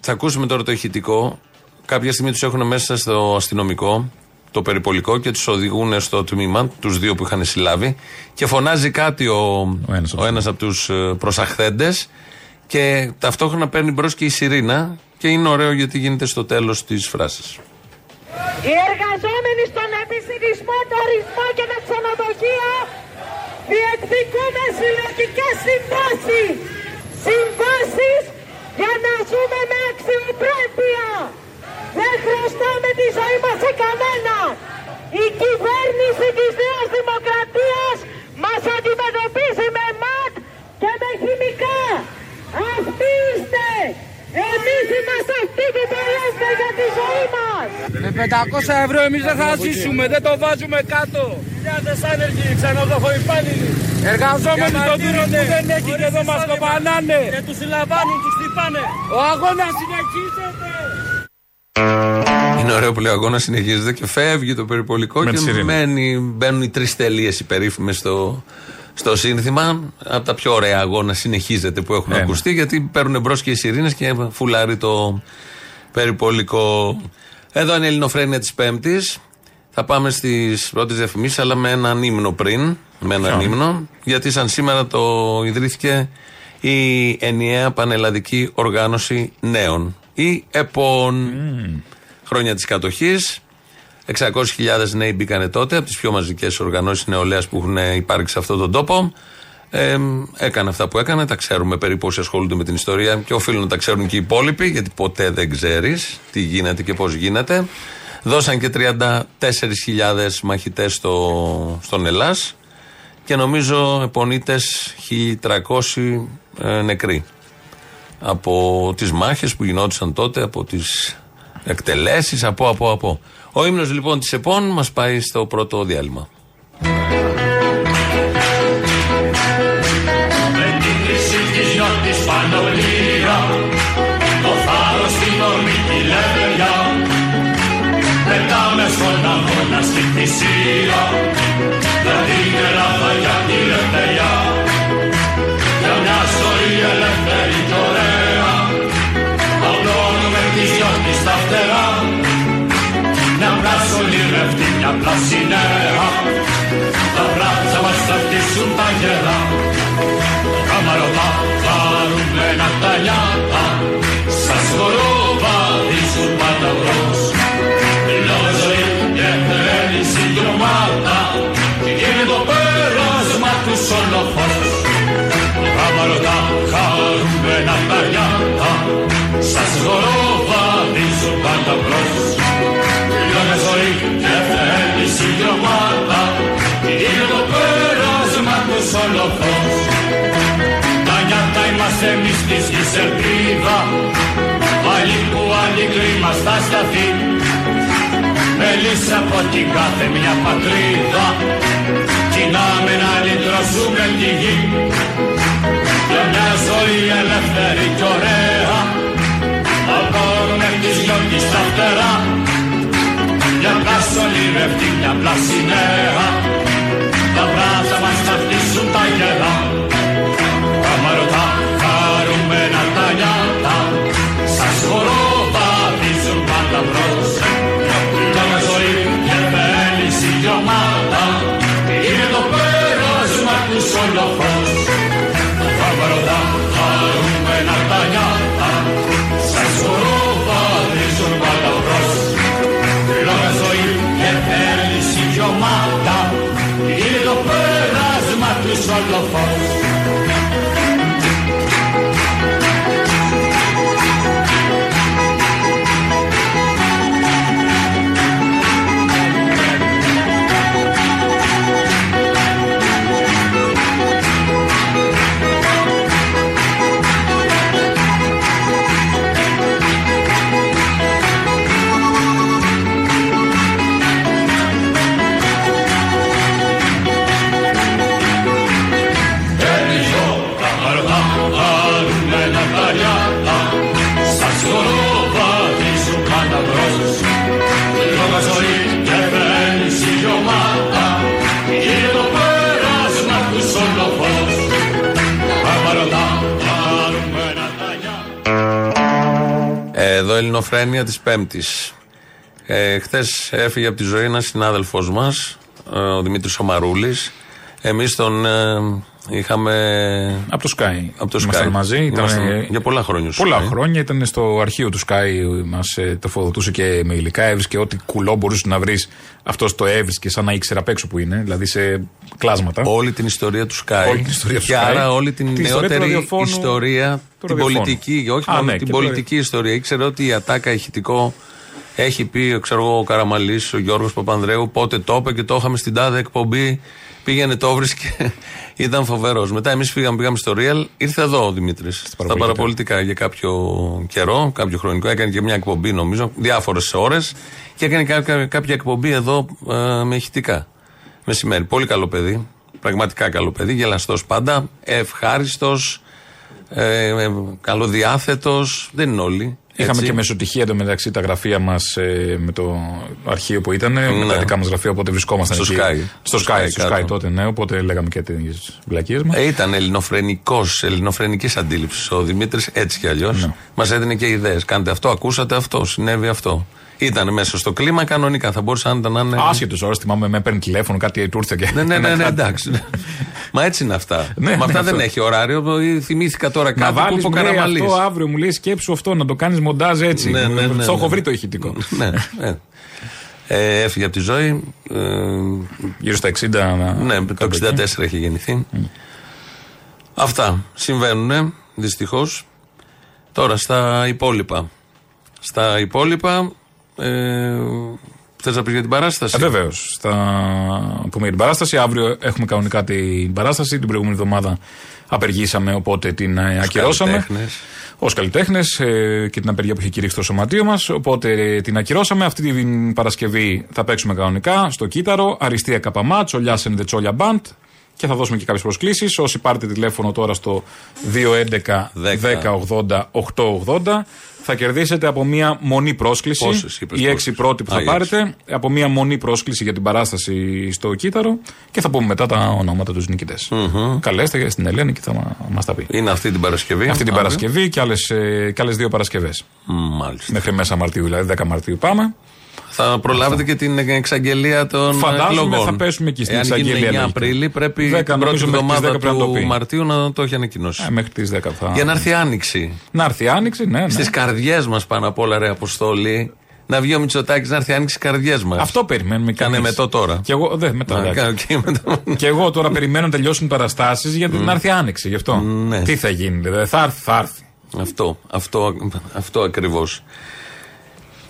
θα ακούσουμε τώρα το ηχητικό. Κάποια στιγμή τους έχουν μέσα στο αστυνομικό, το περιπολικό, και τους οδηγούν στο τμήμα, τους δύο που είχαν συλλάβει, και φωνάζει κάτι ο, ο, ένας, ο ένας από τους προσαχθέντες και ταυτόχρονα παίρνει μπρος και η σιρήνα, και είναι ωραίο γιατί γίνεται στο τέλος της φράσης. Οι εργαζόμενοι στον επισυντισμό, τουρισμό και τα ξενοδοχεία διεκδικούμε συλλογικές συμβάσεις, συμβάσεις για να ζούμε με αξιοπρέπεια. Δεν χρωστάμε τη ζωή μας σε κανένα. Η κυβέρνηση της Νέας Δημοκρατίας μας αντιμετωπίζει με ΜΑΤ και με χημικά. Αυτοί είστε. Εμείς είμαστε αυτοί που παλεύουμε για τη ζωή μας. Με πεντακόσια ευρώ εμείς δεν θα ζήσουμε, δεν το βάζουμε κάτω. Χιλιάδες άνεργοι, ξενοδοχοί υπάλληλοι, εργαζόμενοι στον τύρο που δεν έχει και εδώ μας κοπανάνε. Και τους συλλαμβάνουν, τους χτυπάνε. Ο αγώνας συνεχίζεται. Είναι ωραίο που λέει ο αγώνας συνεχίζεται και φεύγει το περιπολικό με και μένει, μπαίνουν οι τρεις τελείες οι περίφημες στο, στο σύνθημα. Από τα πιο ωραία αγώνα συνεχίζεται που έχουν Ένα. ακουστεί, γιατί παίρνουν μπρος και οι σιρήνες και φουλάρει το περιπολικό. Εδώ είναι η Ελληνοφρένεια της Πέμπτης. Θα πάμε στις πρώτες διαφημίσεις, αλλά με έναν ύμνο πριν. Με έναν ύμνο, γιατί σαν σήμερα το ιδρύθηκε η ενιαία πανελλαδική οργάνωση νέων. Η ΕΠΟΝ. Mm. Χρόνια της κατοχής. εξακόσιες χιλιάδες νέοι μπήκανε τότε, από τις πιο μαζικές οργανώσεις νεολαίας που έχουν υπάρξει σε αυτόν τον τόπο. Ε, έκανε αυτά που έκανε, τα ξέρουμε περίπου όσοι ασχολούνται με την ιστορία, και οφείλουν να τα ξέρουν και οι υπόλοιποι, γιατί ποτέ δεν ξέρεις τι γίνεται και πώς γίνεται. Δώσαν και τριάντα τέσσερις χιλιάδες μαχητές στο, στον Ελλάς και νομίζω επονίτες χίλια τριακόσιοι ε, νεκροί. Από τις μάχες που γινόντουσαν τότε, από τις εκτελέσεις, από, από, από. Ο ύμνος λοιπόν της ΕΠΟΝ μας πάει στο πρώτο διάλειμμα. Με την κρίση της νιώτης Πανολία, το θάρρος στην ορμική λεβεριά, πετάμε στον αγώνα στη θυσία, για την Ελλάδα, για τη λευτεριά, για μια ζωή ελεύθερη κι ωραία, απλώνουμε τις νιώτης στα φτερά, μια πράσινη ρευτή, μια πράσινερα, τα πράτσα μας θα φτύσουν τα γερά, καμαρωτά βάρουμενα τα λιάτα, σαν σκορό βαδίζουν πάντα μπρος, λόγω ζωή και θέλει συγκρομάτα, και γίνει το πέρασμα τους ολοφός. Καμαρωτά χαρούμενα τα λιάτα, σαν σκορό βαδίζουν πάντα μπρος, λόγω ζωή και θέλει συγκρομάτα, και γίνει το πέρασμα τους ολοφός. Τα νιάτα είμαστε εμείς της γης ελπίδα, πάλι που άλλη κλίμα στα σταθεί, μελίσσα από την κάθε μια πατρίδα, κοινάμε να λυτρώσουμε τη γη, για μια ζωή ελεύθερη κι ωραία, απόρουμε τις γιώκεις στα φτερά, για πράσινη ρευτή, μια πλασινέα, τα βράζα μας θα φτύσουν τα γερά, καμαρωτά χαρούμενα τα νιάτα, σαν σχορό βαδίζουν πάντα μπρος, λόγω ζωή και φέληση κι ομάδα, είναι το πέρασμα τους ολοφός. Καμαρωτά χαρούμενα τα νιάτα, σαν σχορό βαδίζουν πάντα μπρος, λόγω ζωή και φέληση κι ομάδα. Ελληνοφρένεια της Πέμπτης. Ε, χθες έφυγε από τη ζωή ένας συνάδελφός μας, ο Δημήτρης Σομαρούλης. Εμείς τον ε, είχαμε... Από το Sky. Από το Sky. Ήμασταν μαζί. Ήμασταν... Ήταν... Για πολλά χρόνια. Πολλά χρόνια. Ήταν στο αρχείο του Sky, μας ε, τροφοδοτούσε και με υλικά. Έβρισκε ό,τι κουλό μπορούσε να βρεις. Αυτός το έβρισκε σαν να ήξερε απ' έξω που είναι. Δηλαδή σε κλάσματα. Όλη την ιστορία του Sky. Όλη την ιστορία του Sky. Και άρα όλη την, την νεότερη ιστορία, την πολιτική. Όχι μόνο ναι, την πολιτική τώρα... ιστορία. Ήξερε ότι η ατάκα ηχητικό. Έχει πει, ξέρω εγώ, ο Καραμαλής, ο Γιώργος Παπανδρέου, πότε το είπε και το είχαμε στην τάδε εκπομπή. Πήγαινε, το βρίσκε, ήταν φοβερός. Μετά εμείς φύγαμε, πήγαμε στο Real, ήρθε εδώ ο Δημήτρης. Στα παραπολιτικά για κάποιο καιρό, κάποιο χρονικό. Έκανε και μια εκπομπή, νομίζω, διάφορες ώρες. Και έκανε κάποια, κάποια εκπομπή εδώ ε, με ηχητικά. Μεσημέρι. Πολύ καλό παιδί. Πραγματικά καλό παιδί. Γελαστός πάντα. Ευχάριστος. Ε, ε, καλοδιάθετος. Δεν είναι όλοι. Είχαμε έτσι και μεσοτυχία εντωμεταξύ τα γραφεία μας ε, με το αρχείο που ήταν, ναι, με τα δικά μας γραφεία, οπότε βρισκόμασταν στο εκεί. Sky. Στο Sky, Sky, στο Sky τότε, ναι, οπότε λέγαμε και τις βλακίες μας. Ε, ήταν ελληνοφρενικός, ελληνοφρενικής αντίληψης ο Δημήτρης, έτσι κι αλλιώς. Ναι. Μας έδινε και ιδέες. Κάντε αυτό, ακούσατε αυτό, συνέβη αυτό. Ήταν μέσα στο κλίμα κανονικά, θα μπορούσε να ήταν. Αν... Άσχετος ώρες, θυμάμαι, με παίρνει τηλέφωνο, κάτι του ήρθε και. Ναι, ναι, ναι, ναι, εντάξει. Μα έτσι είναι αυτά. Ναι, μα αυτά ναι, δεν αυτό έχει ωράριο. Θυμήθηκα τώρα κάτι να που είπε ο Καραμαλής. Αυτό αύριο μου λέει σκέψου αυτό, να το κάνεις μοντάζ έτσι. Ναι, ναι, ναι, ναι, το έχω βρει το ηχητικό. Ναι, ναι. Ε, έφυγε από τη ζωή. Ε, Γύρω στα εξήντα. Ναι, το εξήντα τέσσερα έχει γεννηθεί. Mm. Αυτά συμβαίνουν δυστυχώς. Τώρα στα υπόλοιπα. Στα υπόλοιπα. Ε, Θες να πεις για την παράσταση? Ε, βεβαίως. Θα πούμε για την παράσταση. Αύριο έχουμε κανονικά την παράσταση. Την προηγούμενη εβδομάδα απεργήσαμε, οπότε την ως ακυρώσαμε. Καλλιτέχνες. Ως καλλιτέχνες ε, και την απεργία που είχε κηρύξει το σωματείο μας. Οπότε την ακυρώσαμε. Αυτή την Παρασκευή θα παίξουμε κανονικά στο Κύτταρο. Αριστεία Καπαμά, Τσολιά Σενδε Τσόλια Μπαντ. Και θα δώσουμε και κάποιες προσκλήσεις. Όσοι πάρετε τηλέφωνο τώρα στο δύο έντεκα δέκα ογδόντα οκτακόσια ογδόντα θα κερδίσετε από μία μονή πρόσκληση. Πόσες είπες, οι έξι πρώτοι που θα Α, πάρετε, έξι. Από μία μονή πρόσκληση για την παράσταση στο Κύτταρο και θα πούμε μετά τα ονόματα τους νικητές. Mm-hmm. Καλέστε στην Ελένη και θα μας τα πει. Είναι αυτή την Παρασκευή. Αυτή την Άδει. Παρασκευή και άλλες, και άλλες δύο Παρασκευές. Μάλιστα. Μέχρι μέσα Μαρτίου, δηλαδή δέκα Μαρτίου πάμε. Θα προλάβετε και την εξαγγελία των φαντάζομαι εκλογών. Θα πέσουμε εκεί στην εξαγγελία. εννιά Απρίλη πρέπει την πρώτη εβδομάδα του Μαρτίου να το έχει ανακοινώσει. Ε, μέχρι τις δέκα θα... Για να έρθει άνοιξη. Να έρθει άνοιξη, ναι. ναι. Στις καρδιές μας πάνω απ' όλα, ρε Αποστόλη. Να βγει ο Μητσοτάκης, να έρθει άνοιξη στις καρδιές μας. Αυτό περιμένουμε. Κάνε εμείς. Μετώ τώρα. Και εγώ, δε, μετά, να, κάνω και μετά. Και εγώ τώρα περιμένω να τελειώσουν οι παραστάσεις για να έρθει άνοιξη. Γι' αυτό. Τι θα γίνει, δηλαδή. Θα έρθει, θα έρθει. Αυτό ακριβώς.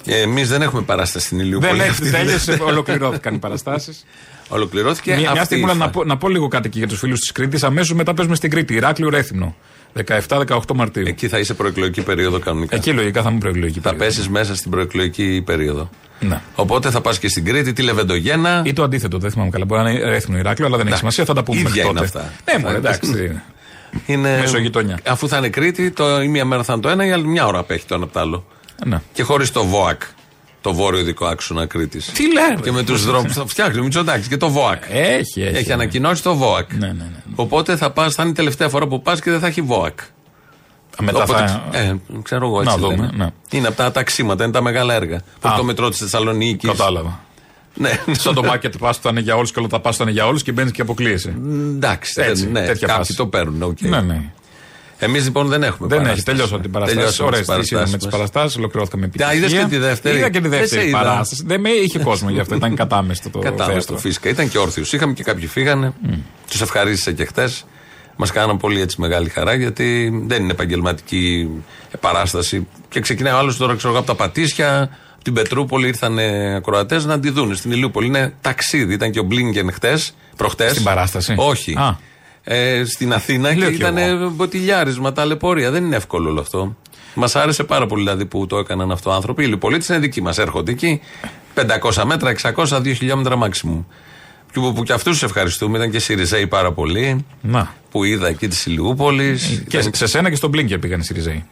Εμείς δεν έχουμε παράσταση στην Ηλιούπολη. Δεν έχει, τέλειωσε, ολοκληρώθηκαν οι παραστάσεις. Ολοκληρώθηκε. Μια, μια στιγμή να, να πω λίγο κάτι και για τους φίλους της Κρήτης. Αμέσως μετά παίζουμε στην Κρήτη. Ηράκλειο Ρέθυμνο. δεκαεπτά δεκαοκτώ Μαρτίου. Εκεί θα είσαι προεκλογική περίοδο κανονικά. Εκεί λογικά θα είμαι προεκλογική. Θα πέσεις μέσα στην προεκλογική περίοδο. Να. Οπότε θα πας και στην Κρήτη, τη Λεβεντογένα. Ή το αντίθετο, δεν θυμάμαι καλά. Μπορεί να είναι Ρέθυμνο Ηράκλειο, αλλά δεν έχει σημασία, θα τα πούμε μετά. Είναι αυτά. Ναι, εντάξει. Είναι. Αφού θα είναι Κρήτη, η μία μέρα θα είναι το ένα, η άλλη μια ώρα απέχει το ένα από το άλλο. Να. Και χωρίς το ΒΟΑΚ, το βόρειο δικό άξονα Κρήτης. Τι λέμε. Και με τους δρόμους θα φτιάχνει ο Μητσοτάκης και το ΒΟΑΚ. Έχει, έχει. Έχει ναι. ανακοινώσει το ΒΟΑΚ. Ναι, ναι, ναι. Οπότε θα πας, θα είναι η τελευταία φορά που πας και δεν θα έχει ΒΟΑΚ. Μετά Οπότε, θα... ε, ξέρω εγώ έτσι. Να, δούμε, ναι. Είναι από τα ταξίματα, είναι τα μεγάλα έργα. Που το μετρό της Θεσσαλονίκης. Κατάλαβα. Ναι. Σαν το μάκετ πα ήταν για όλους και όλα τα πα ήταν για όλους και μπαίνεις και αποκλείεσαι. Εντάξει, έτσι, ναι, τέτοια κάποιοι φάση. Το παίρνουν. Okay. Ναι, ναι. Εμείς λοιπόν δεν έχουμε δεν παράσταση. Δεν έχει, τελειώσαμε την παράσταση. Ωραία, είδαμε με τις παραστάσεις, ολοκληρώθηκαμε με επιτυχία. Είδα και τη δεύτερη. Είδα και τη δεύτερη παράσταση. Δεν με είχε κόσμο γι' αυτό, ήταν κατάμεστο το θέατρο. Κατάμεστο, φυσικά. Ήταν και όρθιος. Είχαμε και κάποιοι φύγανε. Mm. Τους ευχαρίστησα και χτες. Μας κάναν πολύ έτσι μεγάλη χαρά, γιατί δεν είναι επαγγελματική παράσταση. Και ξεκινάει ο άλλος τώρα, ξέρω από τα Πατήσια, από την Πετρούπολη ήρθανε ακροατές να τη δουν. Στην Ηλιούπολη είναι ταξίδι. Ήταν και ο Μπλίνκεν χτες, προχτές. Στην παράσταση. Όχι. Ε, στην Αθήνα και ήταν μποτιλιάρισμα, ταλαιπωρία. Δεν είναι εύκολο όλο αυτό. Μας άρεσε πάρα πολύ δηλαδή που το έκαναν αυτό άνθρωποι. Οι Λιπολίτες είναι δικοί μας. Έρχονται εκεί πεντακόσια μέτρα, εξακόσια, δύο χιλιόμετρα maximum. Και που, που και αυτούς τους ευχαριστούμε. Ήταν και Σιριζέοι πάρα πολύ. Να. Που είδα εκεί της Ηλιούπολης. Και ήταν... σε σένα και στον Μπλίνκερ πήγαν οι Σιριζέοι.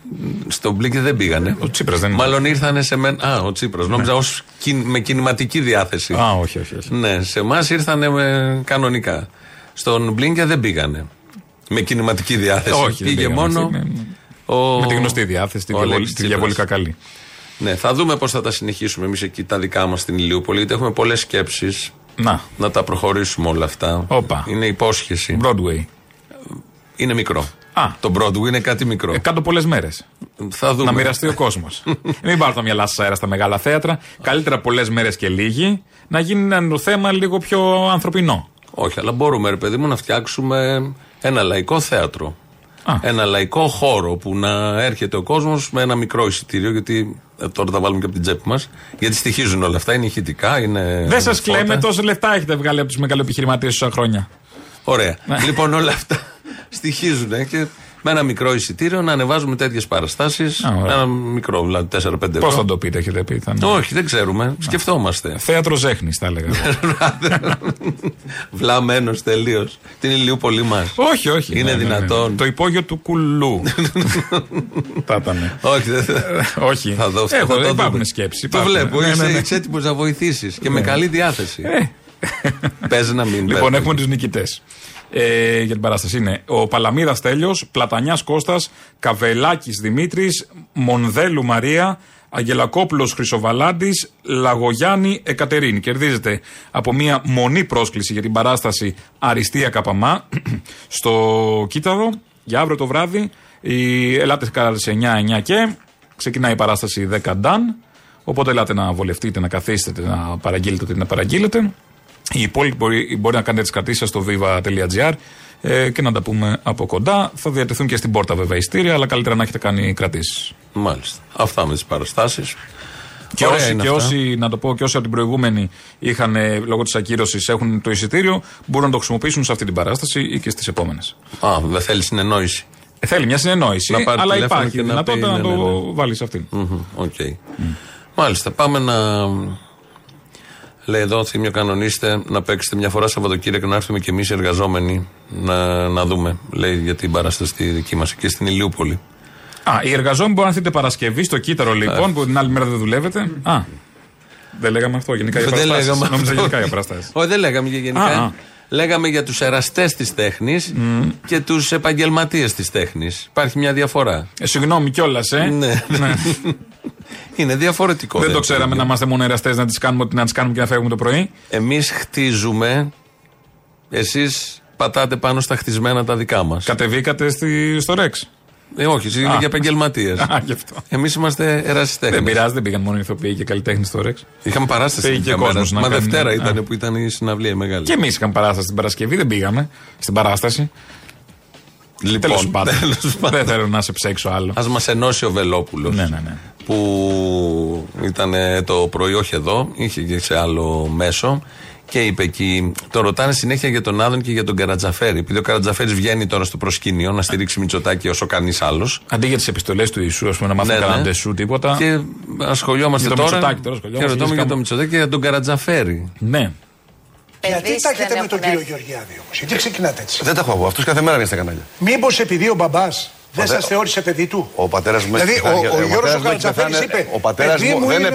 Στον Μπλίνκερ δεν πήγανε. Ο Τσίπρας δεν. Μάλλον ήρθανε σε μένα. Α, ο Τσίπρας. Ναι. Νόμιζα ως κι... με κινηματική διάθεση. Α, όχι, όχι. όχι. Ναι, σε εμάς ήρθανε με... κανονικά. Στον Μπλίνκια δεν πήγανε. Με κινηματική διάθεση. Όχι, πήγε μόνο. Με, ο... με τη γνωστή διάθεση, τη διαβολικά καλή. Ναι, θα δούμε πώς θα τα συνεχίσουμε εμείς εκεί τα δικά μας στην Ηλιούπολη, γιατί έχουμε πολλές σκέψεις. Να. Να τα προχωρήσουμε όλα αυτά. Όπα. Είναι υπόσχεση. Broadway. Είναι μικρό. Α. Το Broadway είναι κάτι μικρό. Ε, κάτω πολλές μέρες. Θα δούμε. Να μοιραστεί ο κόσμος. Μην πάρω τα μυαλά σας αέρα στα μεγάλα θέατρα. Καλύτερα πολλές μέρες και λίγοι. Να γίνει ένα θέμα λίγο πιο ανθρωπινό. Όχι, αλλά μπορούμε, ρε παιδί μου, να φτιάξουμε ένα λαϊκό θέατρο. Α. Ένα λαϊκό χώρο που να έρχεται ο κόσμος με ένα μικρό εισιτήριο, γιατί ε, τώρα τα βάλουμε και από την τσέπη μας. Γιατί στοιχίζουν όλα αυτά, είναι ηχητικά, είναι. Δεν σας κλαίμε, τόσα λεφτά έχετε βγάλει από τους μεγαλοεπιχειρηματίες τόσα χρόνια. Ωραία. Λοιπόν, όλα αυτά στοιχίζουν ε, και με ένα μικρό εισιτήριο να ανεβάζουμε τέτοιες παραστάσεις. Α, ένα μικρό, δηλαδή τέσσερα πέντε ευρώ. Πώς θα το πείτε, έχετε πει. Θα... Όχι, δεν ξέρουμε. Α. Σκεφτόμαστε. Θέατρο ζέχνης, θα έλεγα. Βλαμμένος τελείως. Την Ηλιούπολη μας. Όχι, όχι. Είναι ναι, δυνατόν. Ναι, ναι. Το υπόγειο του κουλού. Θα ήταν. Όχι, δεν όχι. Θα δω, έχω, θα υπάρχουν σκέψεις. Το βλέπω. Ναι, ναι, ναι. Είσαι έτοιμος να βοηθήσεις και ναι. Με καλή διάθεση. Ε. Παίζει να μην. Λοιπόν, έχουμε τους νικητές. Ε, για την παράσταση είναι ο Παλαμίδας Τέλειος, Πλατανιάς Κώστας, Καβελάκης Δημήτρης, Μονδέλου Μαρία, Αγγελακόπουλος Χρυσοβαλάντης, Λαγογιάννη Εκατερίνη. Κερδίζεται από μια μονή πρόσκληση για την παράσταση Αριστεία Καπαμά στο Κύτταρο για αύριο το βράδυ. Η... Ελάτε κατά τις εννιά, εννιά και ξεκινάει η παράσταση δέκα Νταν. Οπότε ελάτε να βολευτείτε, να καθίσετε, να παραγγείλετε ό,τι να παραγγείλετε. Οι υπόλοιποι μπορεί, μπορεί να κάνετε τις κρατήσεις σας στο viva τελεία gr ε, και να τα πούμε από κοντά. Θα διατεθούν και στην πόρτα βέβαια ειστήρια, αλλά καλύτερα να έχετε κάνει κρατήσεις. Μάλιστα. Αυτά με τις παραστάσεις. Και, όσοι, και όσοι, να το πω, και όσοι από την προηγούμενη είχαν λόγω της ακύρωσης έχουν το εισιτήριο, μπορούν να το χρησιμοποιήσουν σε αυτή την παράσταση ή και στις επόμενες. Α, δεν θέλει συνεννόηση. Ε, θέλει μια συνεννόηση, αλλά υπάρχει δυνατότητα να, να το ναι, ναι. βάλει σε αυτήν. Mm-hmm, okay. mm. Μάλιστα. Πάμε να. Λέει εδώ, Θύμιο, κανονίστε να παίξετε μια φορά Σαββατοκύριακο να έρθουμε και εμείς οι εργαζόμενοι να, να δούμε. Λέει για την παράσταση τη δική μας και στην Ηλιούπολη. Α, οι εργαζόμενοι μπορούν να έρθετε Παρασκευή στο Κύτταρο, λοιπόν, που την άλλη μέρα δεν δουλεύετε. Α. Δεν λέγαμε αυτό γενικά για παραστάσεις. Νόμιζα γενικά για παραστάσεις. Όχι, δεν λέγαμε για γενικά. Λέγαμε για τους εραστές της τέχνης mm. και τους επαγγελματίες της τέχνης. Υπάρχει μια διαφορά. Ε, συγγνώμη κιόλας, ε. Ναι. Είναι διαφορετικό. Δεν το ξέραμε είναι. Να είμαστε μόνο εραστές, να τις κάνουμε, να τις κάνουμε και να φεύγουμε το πρωί. Εμείς χτίζουμε, εσείς πατάτε πάνω στα χτισμένα τα δικά μας. Κατεβήκατε στη, στο Ρεξ. Ε, όχι, εσείς είναι για επαγγελματίες. Εμείς είμαστε ερασιτέχνες. Δεν πειράζει, δεν πήγαν μόνο οι ηθοποιοί και καλλιτέχνες στο Ρεξ. Είχαμε παράσταση στην Παρασκευή. Μα κάνουν... Δευτέρα ήταν που ήταν η συναυλία μεγάλη. Και εμείς είχαμε παράσταση την Παρασκευή, δεν πήγαμε στην παράσταση. Λοιπόν, τέλος πάντων. Δεν θέλω να σε ψέξω άλλο. Ας μας ενώσει ο Βελόπουλος. Ναι, ναι, ναι. Που ήταν το πρωί, όχι εδώ, είχε και σε άλλο μέσο και είπε εκεί. Το ρωτάνε συνέχεια για τον Άδων και για τον Καρατζαφέρη. Επειδή ο Καρατζαφέρης βγαίνει τώρα στο προσκήνιο να στηρίξει Μητσοτάκη όσο κανείς άλλος. Αντί για τις επιστολές του Ιησού, ας πούμε, να μάθουν ναι, κανέναν Τεσού, τίποτα. Και ασχολιόμαστε τώρα, τώρα ασχολιόμαστε και ρωτάμε για τον Μητσοτάκη και για τον Καρατζαφέρη. Ναι. Γιατί τα έχετε με τον κύριο Γεωργιάδη όμως, γιατί ξεκινάτε έτσι. Δεν τα έχω εγώ, αυτός κάθε μέρα είναι στα κανάλια. Μήπως επειδή ο μπαμπάς δεν σας θεώρησε παιδί του. Ο πατέρας μου δηλαδή, ο, ο, ο Γιώργος ο Καρατζαφέρης είπε: ο πατέρας μου δεν είναι.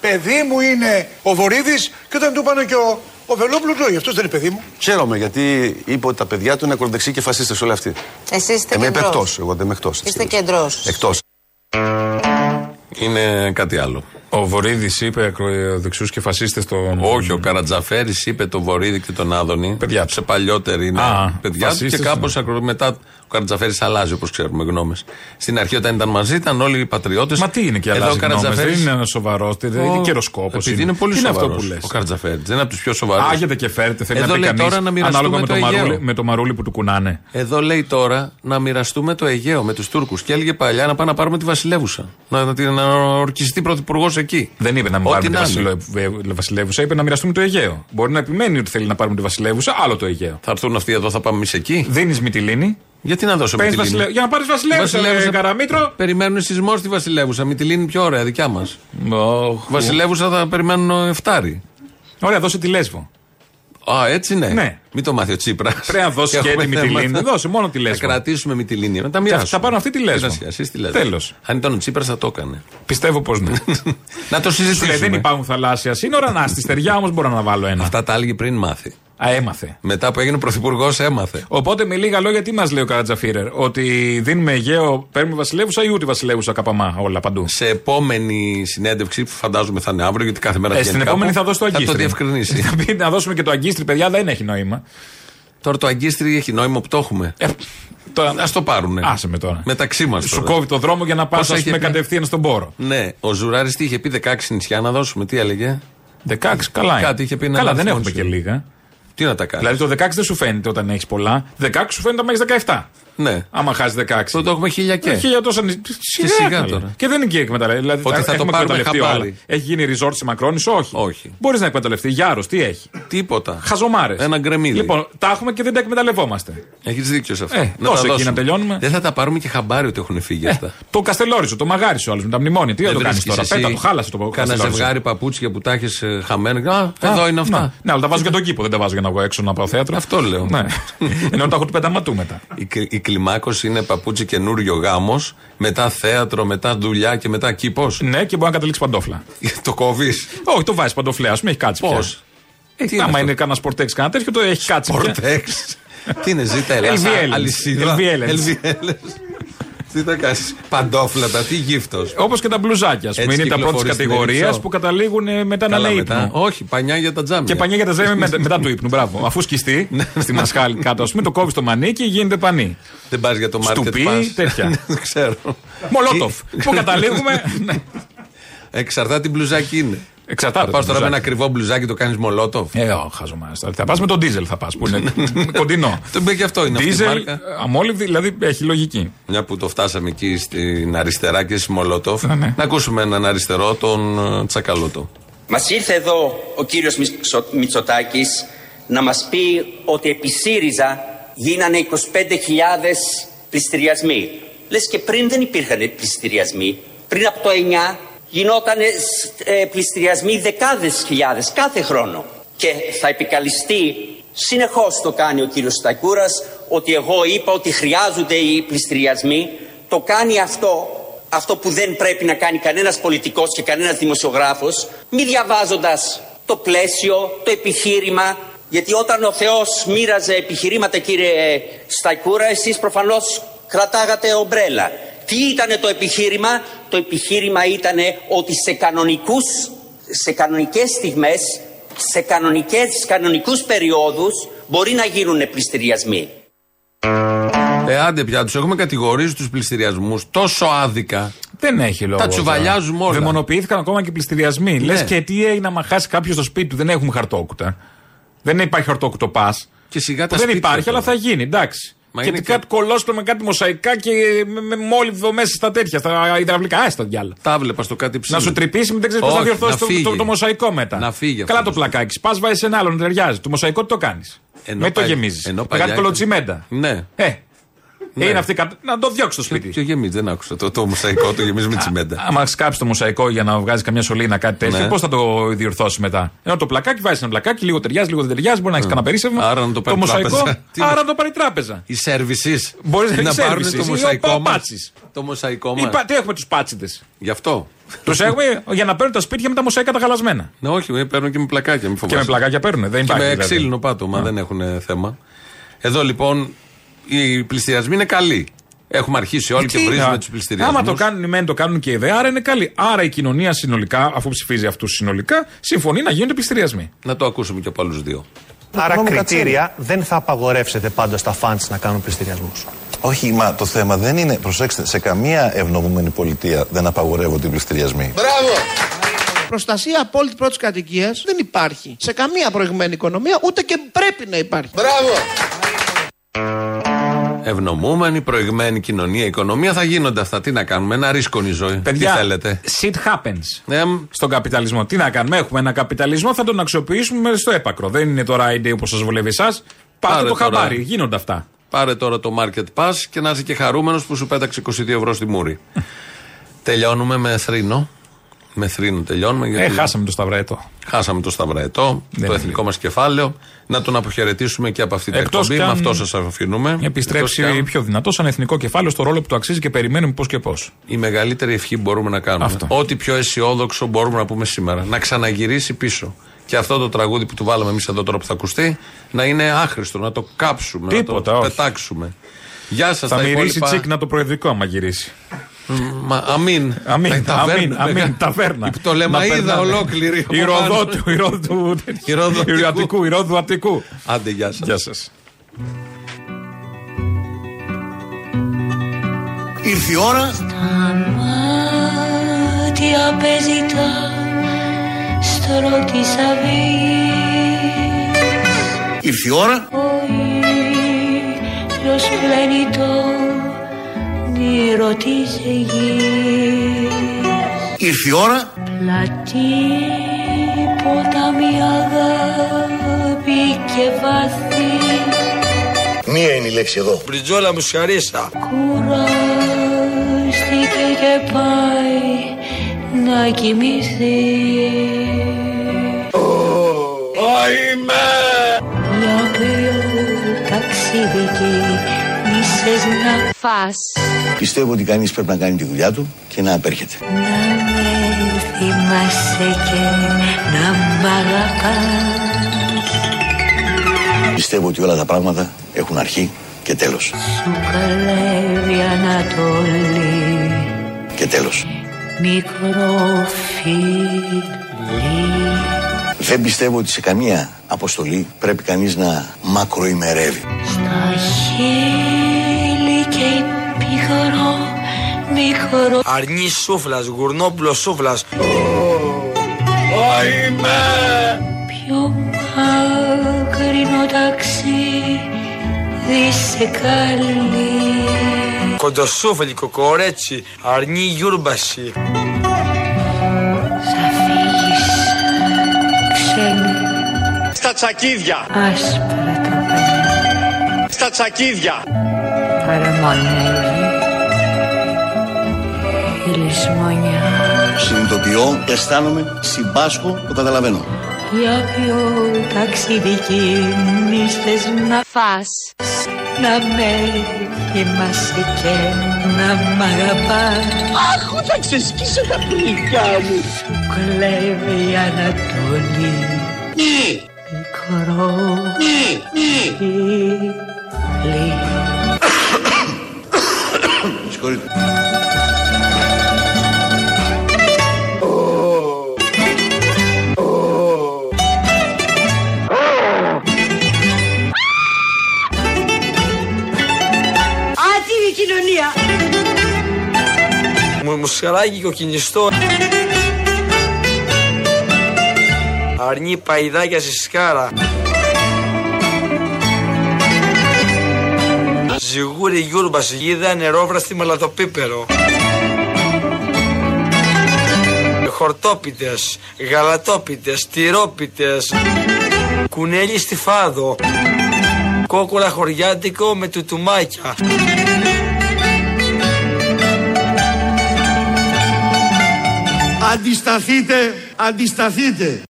Παιδί μου είναι ο Βορίδης και όταν του πάνε και ο, ο Βελόπουλος λέει: αυτός δεν είναι παιδί μου. Ξέρομαι γιατί είπε ότι τα παιδιά του είναι ακροδεξιοί και φασίστες όλοι αυτοί. Εσύ είστε εκτός. Εγώ δεν είμαι εκτός. Είστε κεντρός. Εκτός. Είναι κάτι άλλο. Ο Βορίδης είπε ακροδεξιούς και φασίστες τον. Όχι, ο Καρατζαφέρης είπε τον Βορίδη και τον Άδωνη. Παιδιά. Σε παλιότερη είναι α, παιδιά του. Και κάπως ναι. ακρο... μετά ο Καρατζαφέρης αλλάζει, όπως ξέρουμε, γνώμες. Στην αρχή όταν ήταν μαζί ήταν όλοι οι πατριώτες. Μα τι είναι και αλλάζει. Εδώ, ο Καρατζαφέρης... Δεν είναι ένα σοβαρό, δεν είναι καιροσκόπος. Επειδή είναι, είναι πολύ σοβαρό ο Καρατζαφέρης. Δεν είναι από τους πιο σοβαρούς. Άγεται και φέρεται. Θέλει εδώ να πει κανείς ανάλογα με το, το μαρούλι, με το μαρούλι που του κουνάνε. Εδώ λέει τώρα να μοιραστούμε το Αιγαίο με τους Τούρκους. Και έλεγε παλιά να πάμε να πάρουμε τη βασιλεύουσα. Να την ορκιστεί πρωθυπουργός. Εκεί. Δεν είπε να μην πάρουμε τη βασιλεύουσα, είπε να μοιραστούμε το Αιγαίο. Μπορεί να επιμένει ότι θέλει να πάρουμε τη βασιλεύουσα, άλλο το Αιγαίο. Θα έρθουν αυτοί εδώ, θα πάμε εμείς εκεί. Δίνεις Μυτιλήνη. Γιατί να δώσω Μυτιλήνη. Βασιλε... Για να πάρεις βασιλεύουσα, βασιλεύουσα... Καραμήτρο. Περιμένουν σεισμό στη βασιλεύουσα. Μυτιλήνη πιο ωραία, δικιά μας. Oh. Βασιλεύουσα θα περιμένουν εφτάρι. Ωραία, δώσε τη Λέσβο. Α, έτσι ναι. ναι. Μην το μάθει ο Τσίπρας. Πρέπει να δώσει και τη Μυτιλήνη. Δεν δώσει μόνο τη Λέσβο. Θα κρατήσουμε Μυτιλήνη. Μετά μοιράσουμε. Θα πάρουν αυτή τη Λέσβο. Τέλος. Αν ήταν ο Τσίπρας θα το έκανε. Πιστεύω πως ναι. Να το συζητήσουμε. Λέει, δεν υπάρχουν θαλάσσια σύνορα. Να στη στεριά όμως μπορώ να βάλω ένα. Αυτά τα άλλοι πριν μάθει. Α, έμαθε. Μετά που έγινε πρωθυπουργός, έμαθε. Οπότε με λίγα λόγια, τι μας λέει ο Καρατζαφέρερ, ότι δίνουμε Αιγαίο, παίρνουμε βασιλεύουσα ή ούτε βασιλεύουσα καπαμά, όλα παντού. Σε επόμενη συνέντευξη, που φαντάζομαι θα είναι αύριο, γιατί κάθε μέρα ε, στην επόμενη κάπου, θα δώσει το αγκίστρι. Θα το διευκρινίσει. Θα πει, να δώσουμε και το αγκίστρι, παιδιά, δεν έχει νόημα. Τώρα το αγκίστρι έχει νόημα που το έχουμε. Ε, τώρα... Ας το πάρουνε. Άσε με τώρα. Μεταξύ μας. Σου κόβει το δρόμο για να πα, ας πούμε, κατευθείαν στον Πόρο. Ναι, ο Ζουράρης τι είχε πει, δεκαέξι νησιά να δώσουμε, τι έλεγε. δεκαέξι, καλά. Κάτι είχε πει, καλά, δεν έχουμε και λίγα. Τι να τα κάνεις. Δηλαδή το δεκαέξι δεν σου φαίνεται όταν έχεις πολλά. δεκαέξι σου φαίνεται όταν έχεις δεκαεπτά. Ναι. Άμα χάσεις δεκαέξι. Τότε το έχουμε χίλια και. χίλια τόσα. Και σιγά τώρα. Και δεν είναι και εκμεταλλευτεί. Δηλαδή, ότι θα το πάρουμε χαμπάρι. Έχει γίνει resort στη Μακρόνησο, όχι. όχι. Μπορείς να εκμεταλλευτεί. Γιάρος, τι έχει. Τίποτα. Χαζομάρες. Ένα γκρεμίδι. Λοιπόν, τα έχουμε και δεν τα εκμεταλλευόμαστε. Έχεις δίκιο σε αυτό. Ε, να τόσο εκεί να τελειώνουμε. Δεν θα τα πάρουμε και χαμπάρι ότι έχουν φύγει ε, αυτά. Το Καστελόριζο, το μαγάρισο άλλο με τα μνημόνια. Τι θα το κάνεις τώρα. Πέτα το, χάλασε το Καστελόριζο. Κάνα ζευγάρι παπούτσια που τα έχεις χαμένα. Εδώ είναι αυτά. Ναι, αλλά τα βάζω για τον κήπο, δεν τα βάζω για να βγω έξω να πάω θέατρο. Αυτό λέω. Ενώ τα έχω του πενταματού μετά. Η κλιμάκωση είναι παπούτσι καινούριο γάμος, μετά θέατρο, μετά δουλειά και μετά κήπος. Ναι, και μπορεί να καταλήξει παντόφλα. Το κόβεις. Όχι, το βάζεις παντοφλέα, α πούμε, έχει κάτσει. Πώς. Πια. Άμα είναι κανένα σπορτέξ, κανένα τέτοιο, το έχει κάτσει. Σπορτέξ. Τι είναι, ζήτα Ελλάδα. Αλυσίδα. Τι θα κάνει. Παντόφλατα, τι γύφτος. Όπως και τα μπλουζάκια. Πούμε, είναι τα πρώτη κατηγορία που καταλήγουν μετά να λέει ύπνο. Όχι, πανιά για τα τζάμια. Και πανιά για τα τζάμια μετά, μετά του ύπνου. Μπράβο. Αφού σκιστεί στη μασχάλη κάτω, α πούμε, το κόβει το μανίκι, γίνεται πανί. Δεν πα για το μάρκετ. Στουπί, τέτοια. Δεν ξέρω. Μολότοφ. Πού καταλήγουμε. Εξαρτάται τι μπλουζάκι είναι. Εξαρτάται. Θα πα τώρα με ένα ακριβό μπλουζάκι, το κάνει μολότοφ. Ε, χαζομάρε. Θα πα με τον ντίζελ, θα πα που είναι κοντινό. Το μπήκε αυτό, είναι αυτή η μάρκα. Αμόλυβδη, δηλαδή έχει λογική. Μια που το φτάσαμε εκεί στην αριστερά και στη μολότοφ, να ακούσουμε έναν αριστερό, τον Τσακαλώτο. Μας ήρθε εδώ ο κύριος Μητσοτάκης να μας πει ότι επί ΣΥΡΙΖΑ γίνανε είκοσι πέντε χιλιάδες πληστηριασμοί. Λες και πριν δεν υπήρχαν πληστηριασμοί. Πριν από το εννιά. Γινόταν ε, πληστηριασμοί δεκάδες χιλιάδες κάθε χρόνο. Και θα επικαλιστεί, συνεχώς το κάνει ο κύριος Σταϊκούρας, ότι εγώ είπα ότι χρειάζονται οι πληστηριασμοί. Το κάνει αυτό, αυτό που δεν πρέπει να κάνει κανένας πολιτικός και κανένας δημοσιογράφος, μη διαβάζοντας το πλαίσιο, το επιχείρημα. Γιατί όταν ο Θεός μοίραζε επιχειρήματα, κύριε Σταϊκούρα, εσείς προφανώς κρατάγατε ομπρέλα. Τι ήτανε το επιχείρημα, το επιχείρημα ήτανε ότι σε κανονικούς, σε κανονικές στιγμές, σε κανονικές, κανονικούς περιόδους μπορεί να γίνουν πληστηριασμοί. Ε, άντε πια, τους έχουμε κατηγορήσει τους πληστηριασμούς τόσο άδικα. Δεν έχει λόγο. Τα τσουβαλιάζουμε όλα. Δαιμονοποιήθηκαν ακόμα και πληστηριασμοί. Ναι. Λες και τι έγινε να χάσει κάποιος στο σπίτι του, δεν έχουμε χαρτόκουτα. Δεν υπάρχει χαρτόκουτο πας. Και σιγά τα σπίτια. Δεν υπάρχει, τώρα. Αλλά θα γίνει, εντάξει. Μα και κάτι και... κολόσπρο με κάτι μοσαϊκά και με, με μόλιβδο μέσα στα τέτοια, στα υδραυλικά. Α, στα διάλα. Τα βλέπα στο κάτι ψηλό. Να σου τρυπήσει, μην δεν ξέρει πώς θα διορθώσει το, το, το μοσαϊκό μετά. Να φύγει. Καλά το πλακάκι. Σπα, βάζει ένα άλλο, να ταιριάζει. Το μοσαϊκό τι το κάνει. Με πα... το γεμίζει. Με κάτι κολοτσιμέντα. Ναι. Ε. Ναι. Είναι αυτή, να το διώξει το σπίτι. Ποιο γεμίζει, δεν άκουσα. Το, το μοσαϊκό το γεμίζει με τσιμέντα. Άμα σκάψει το μοσαϊκό για να βγάζει καμιά σωλήνα, κάτι τέτοιο, ναι. Πώς θα το διορθώσει μετά. Ενώ το πλακάκι, βάζει ένα πλακάκι, λίγο ταιριάζει, λίγο δεν ταιριάζει, μπορεί να έχει mm. κανένα περίσσευμα. Άρα να το πάρει το μοσαϊκό. Άρα να το πάρει τράπεζα. Οι σερβισείς. Μπορεί να, να πάρουν το μοσαϊκό μας. Το μοσαϊκό μας. Τι έχουμε τους πάτσιτες. Γι' αυτό. Τους έχουμε για να παίρνουν τα σπίτια με τα μοσαϊκά τα χαλασμένα. Ναι, όχι, παίρνουν και με πλακάκια. Μην φοβάσαι. Και με πλακάκια παίρνουν. Δεν υπάρχει. Με ξύλινο πάτωμα δεν έχουν θέμα. Εδώ λοιπόν. Οι πληστηριασμοί είναι καλοί. Έχουμε αρχίσει όλοι και, και βρίζουμε τους πληστηριασμούς. Άμα το κάνουν οι μεν, το κάνουν και οι δε, άρα είναι καλοί. Άρα η κοινωνία συνολικά, αφού ψηφίζει αυτούς συνολικά, συμφωνεί να γίνονται πληστηριασμοί. Να το ακούσουμε και από άλλους δύο. Άρα κριτήρια δεν θα απαγορεύσετε πάντως τα φαντς να κάνουν πληστηριασμούς. Όχι, μα το θέμα δεν είναι. Προσέξτε, σε καμία ευνοούμενη πολιτεία δεν απαγορεύονται οι πληστηριασμοί. Μπράβο! Προστασία απόλυτη πρώτης κατοικίας δεν υπάρχει. Σε καμία προηγμένη οικονομία ούτε και πρέπει να υπάρχει. Μπράβο! Ευνομούμενη, προηγμένη κοινωνία, οικονομία, θα γίνονται αυτά. Τι να κάνουμε, ένα ρίσκο η ζωή. Παιδιά, τι θέλετε. Shit happens yeah. στον καπιταλισμό. Τι να κάνουμε, έχουμε ένα καπιταλισμό, θα τον αξιοποιήσουμε στο έπακρο. Δεν είναι τώρα idea που σας βολεύει εσάς. Πάρτε Πάρε το τώρα. Χαμπάρι, γίνονται αυτά. Πάρε τώρα το market pass και να είσαι και χαρούμενος που σου πέταξε είκοσι δύο ευρώ στη μούρη. Τελειώνουμε με θρήνο. Με θρήνο τελειώνουμε. Γιατί... Ε, χάσαμε το Σταυραετό. Χάσαμε το Σταυραετό, δεν το εθνικό μας κεφάλαιο. Να τον αποχαιρετήσουμε και από αυτή την εκπομπή. Με αυτό σας αφήνουμε. Επιστρέψει αν... πιο δυνατό, σαν εθνικό κεφάλαιο, στο ρόλο που του αξίζει και περιμένουμε πώς και πώς. Η μεγαλύτερη ευχή που μπορούμε να κάνουμε. Αυτό. Ό,τι πιο αισιόδοξο μπορούμε να πούμε σήμερα. Να ξαναγυρίσει πίσω. και αυτό το τραγούδι που του βάλαμε εμείς εδώ τώρα που θα ακουστεί να είναι άχρηστο, να το κάψουμε, τίποτα, να το όχι. πετάξουμε. Γεια σας, θα τα μυρίσει υπόλοιπα... τσίκ να το προεδρικό άμα γυρίσει. Μα, αμήν. Αμήν, αμήν, αμήν, ταβέρνα. Η Πτολεμαΐδα ολόκληρη. Η Ροδότου, η Ρόδου Αττικού. Άντε, γεια σας. Γεια σας. Ήρθε η ώρα. Σταμάτια πεζητά στρώω της αυγής. Ήρθε η ώρα. Ο ήλιος πλένει το όνειρο της γης. Ήρθε η ώρα. Πλατή ποταμή αγάπη και βαθύ. Μία είναι η λέξη εδώ. Μπριτζόλα μου σχαρίσα. Κουράστηκε και πάει να κοιμηθεί. Ω είμαι. Μια περίοδο ταξιδική μίσες να φας. Πιστεύω ότι κανείς πρέπει να κάνει τη δουλειά του και να απέρχεται. Να με θυμάσαι και να μ' αγαπάς. Πιστεύω ότι όλα τα πράγματα έχουν αρχή και τέλος. Σου καλεύει Ανατολή και τέλος. Μικρό φιλί. Δεν πιστεύω ότι σε καμία αποστολή πρέπει κανείς να μακροημερεύει. Στα χείλη και Μιχωρό, μιχωρό. Αρνής σούφλας, γουρνόπλος σούφλας. Ωϊμέ. Πιο μακρινό ταξίδι σε καλεί. Κοντοσούφλι, κοκορέτσι, αρνή γιούρμπαση. Σα φύγεις ξένη. Στα τσακίδια. Άσπρα τα παιδιά. Στα τσακίδια. Παραμονεύει. Λυσμονιά. Συνειδητοποιώ, αισθάνομαι, συμπάσχω, το καταλαβαίνω. Για ποιο ταξιδική μίστες να φας, να με θυμάσαι και να μ' αγαπάς. Αχ, θα ξεσκίσω τα πληγιά μου. Σου κλέβει η Ανατολή. Ναι. Μικρό. Ναι, ναι. Συγχωρείτε. Μουσχαράκι κοκκινιστό. Αρνή παϊδάκια στη σκάρα. Ζιγούρι γιούρμπας, γίδα νερόβραστη μαλατοπίπερο. Χορτόπιτες, γαλατόπιτες, τυρόπιτες. Κουνέλι στη φάδο. Κόκορα χωριάτικο με τουτουμάκια. Αντισταθείτε, αντισταθείτε.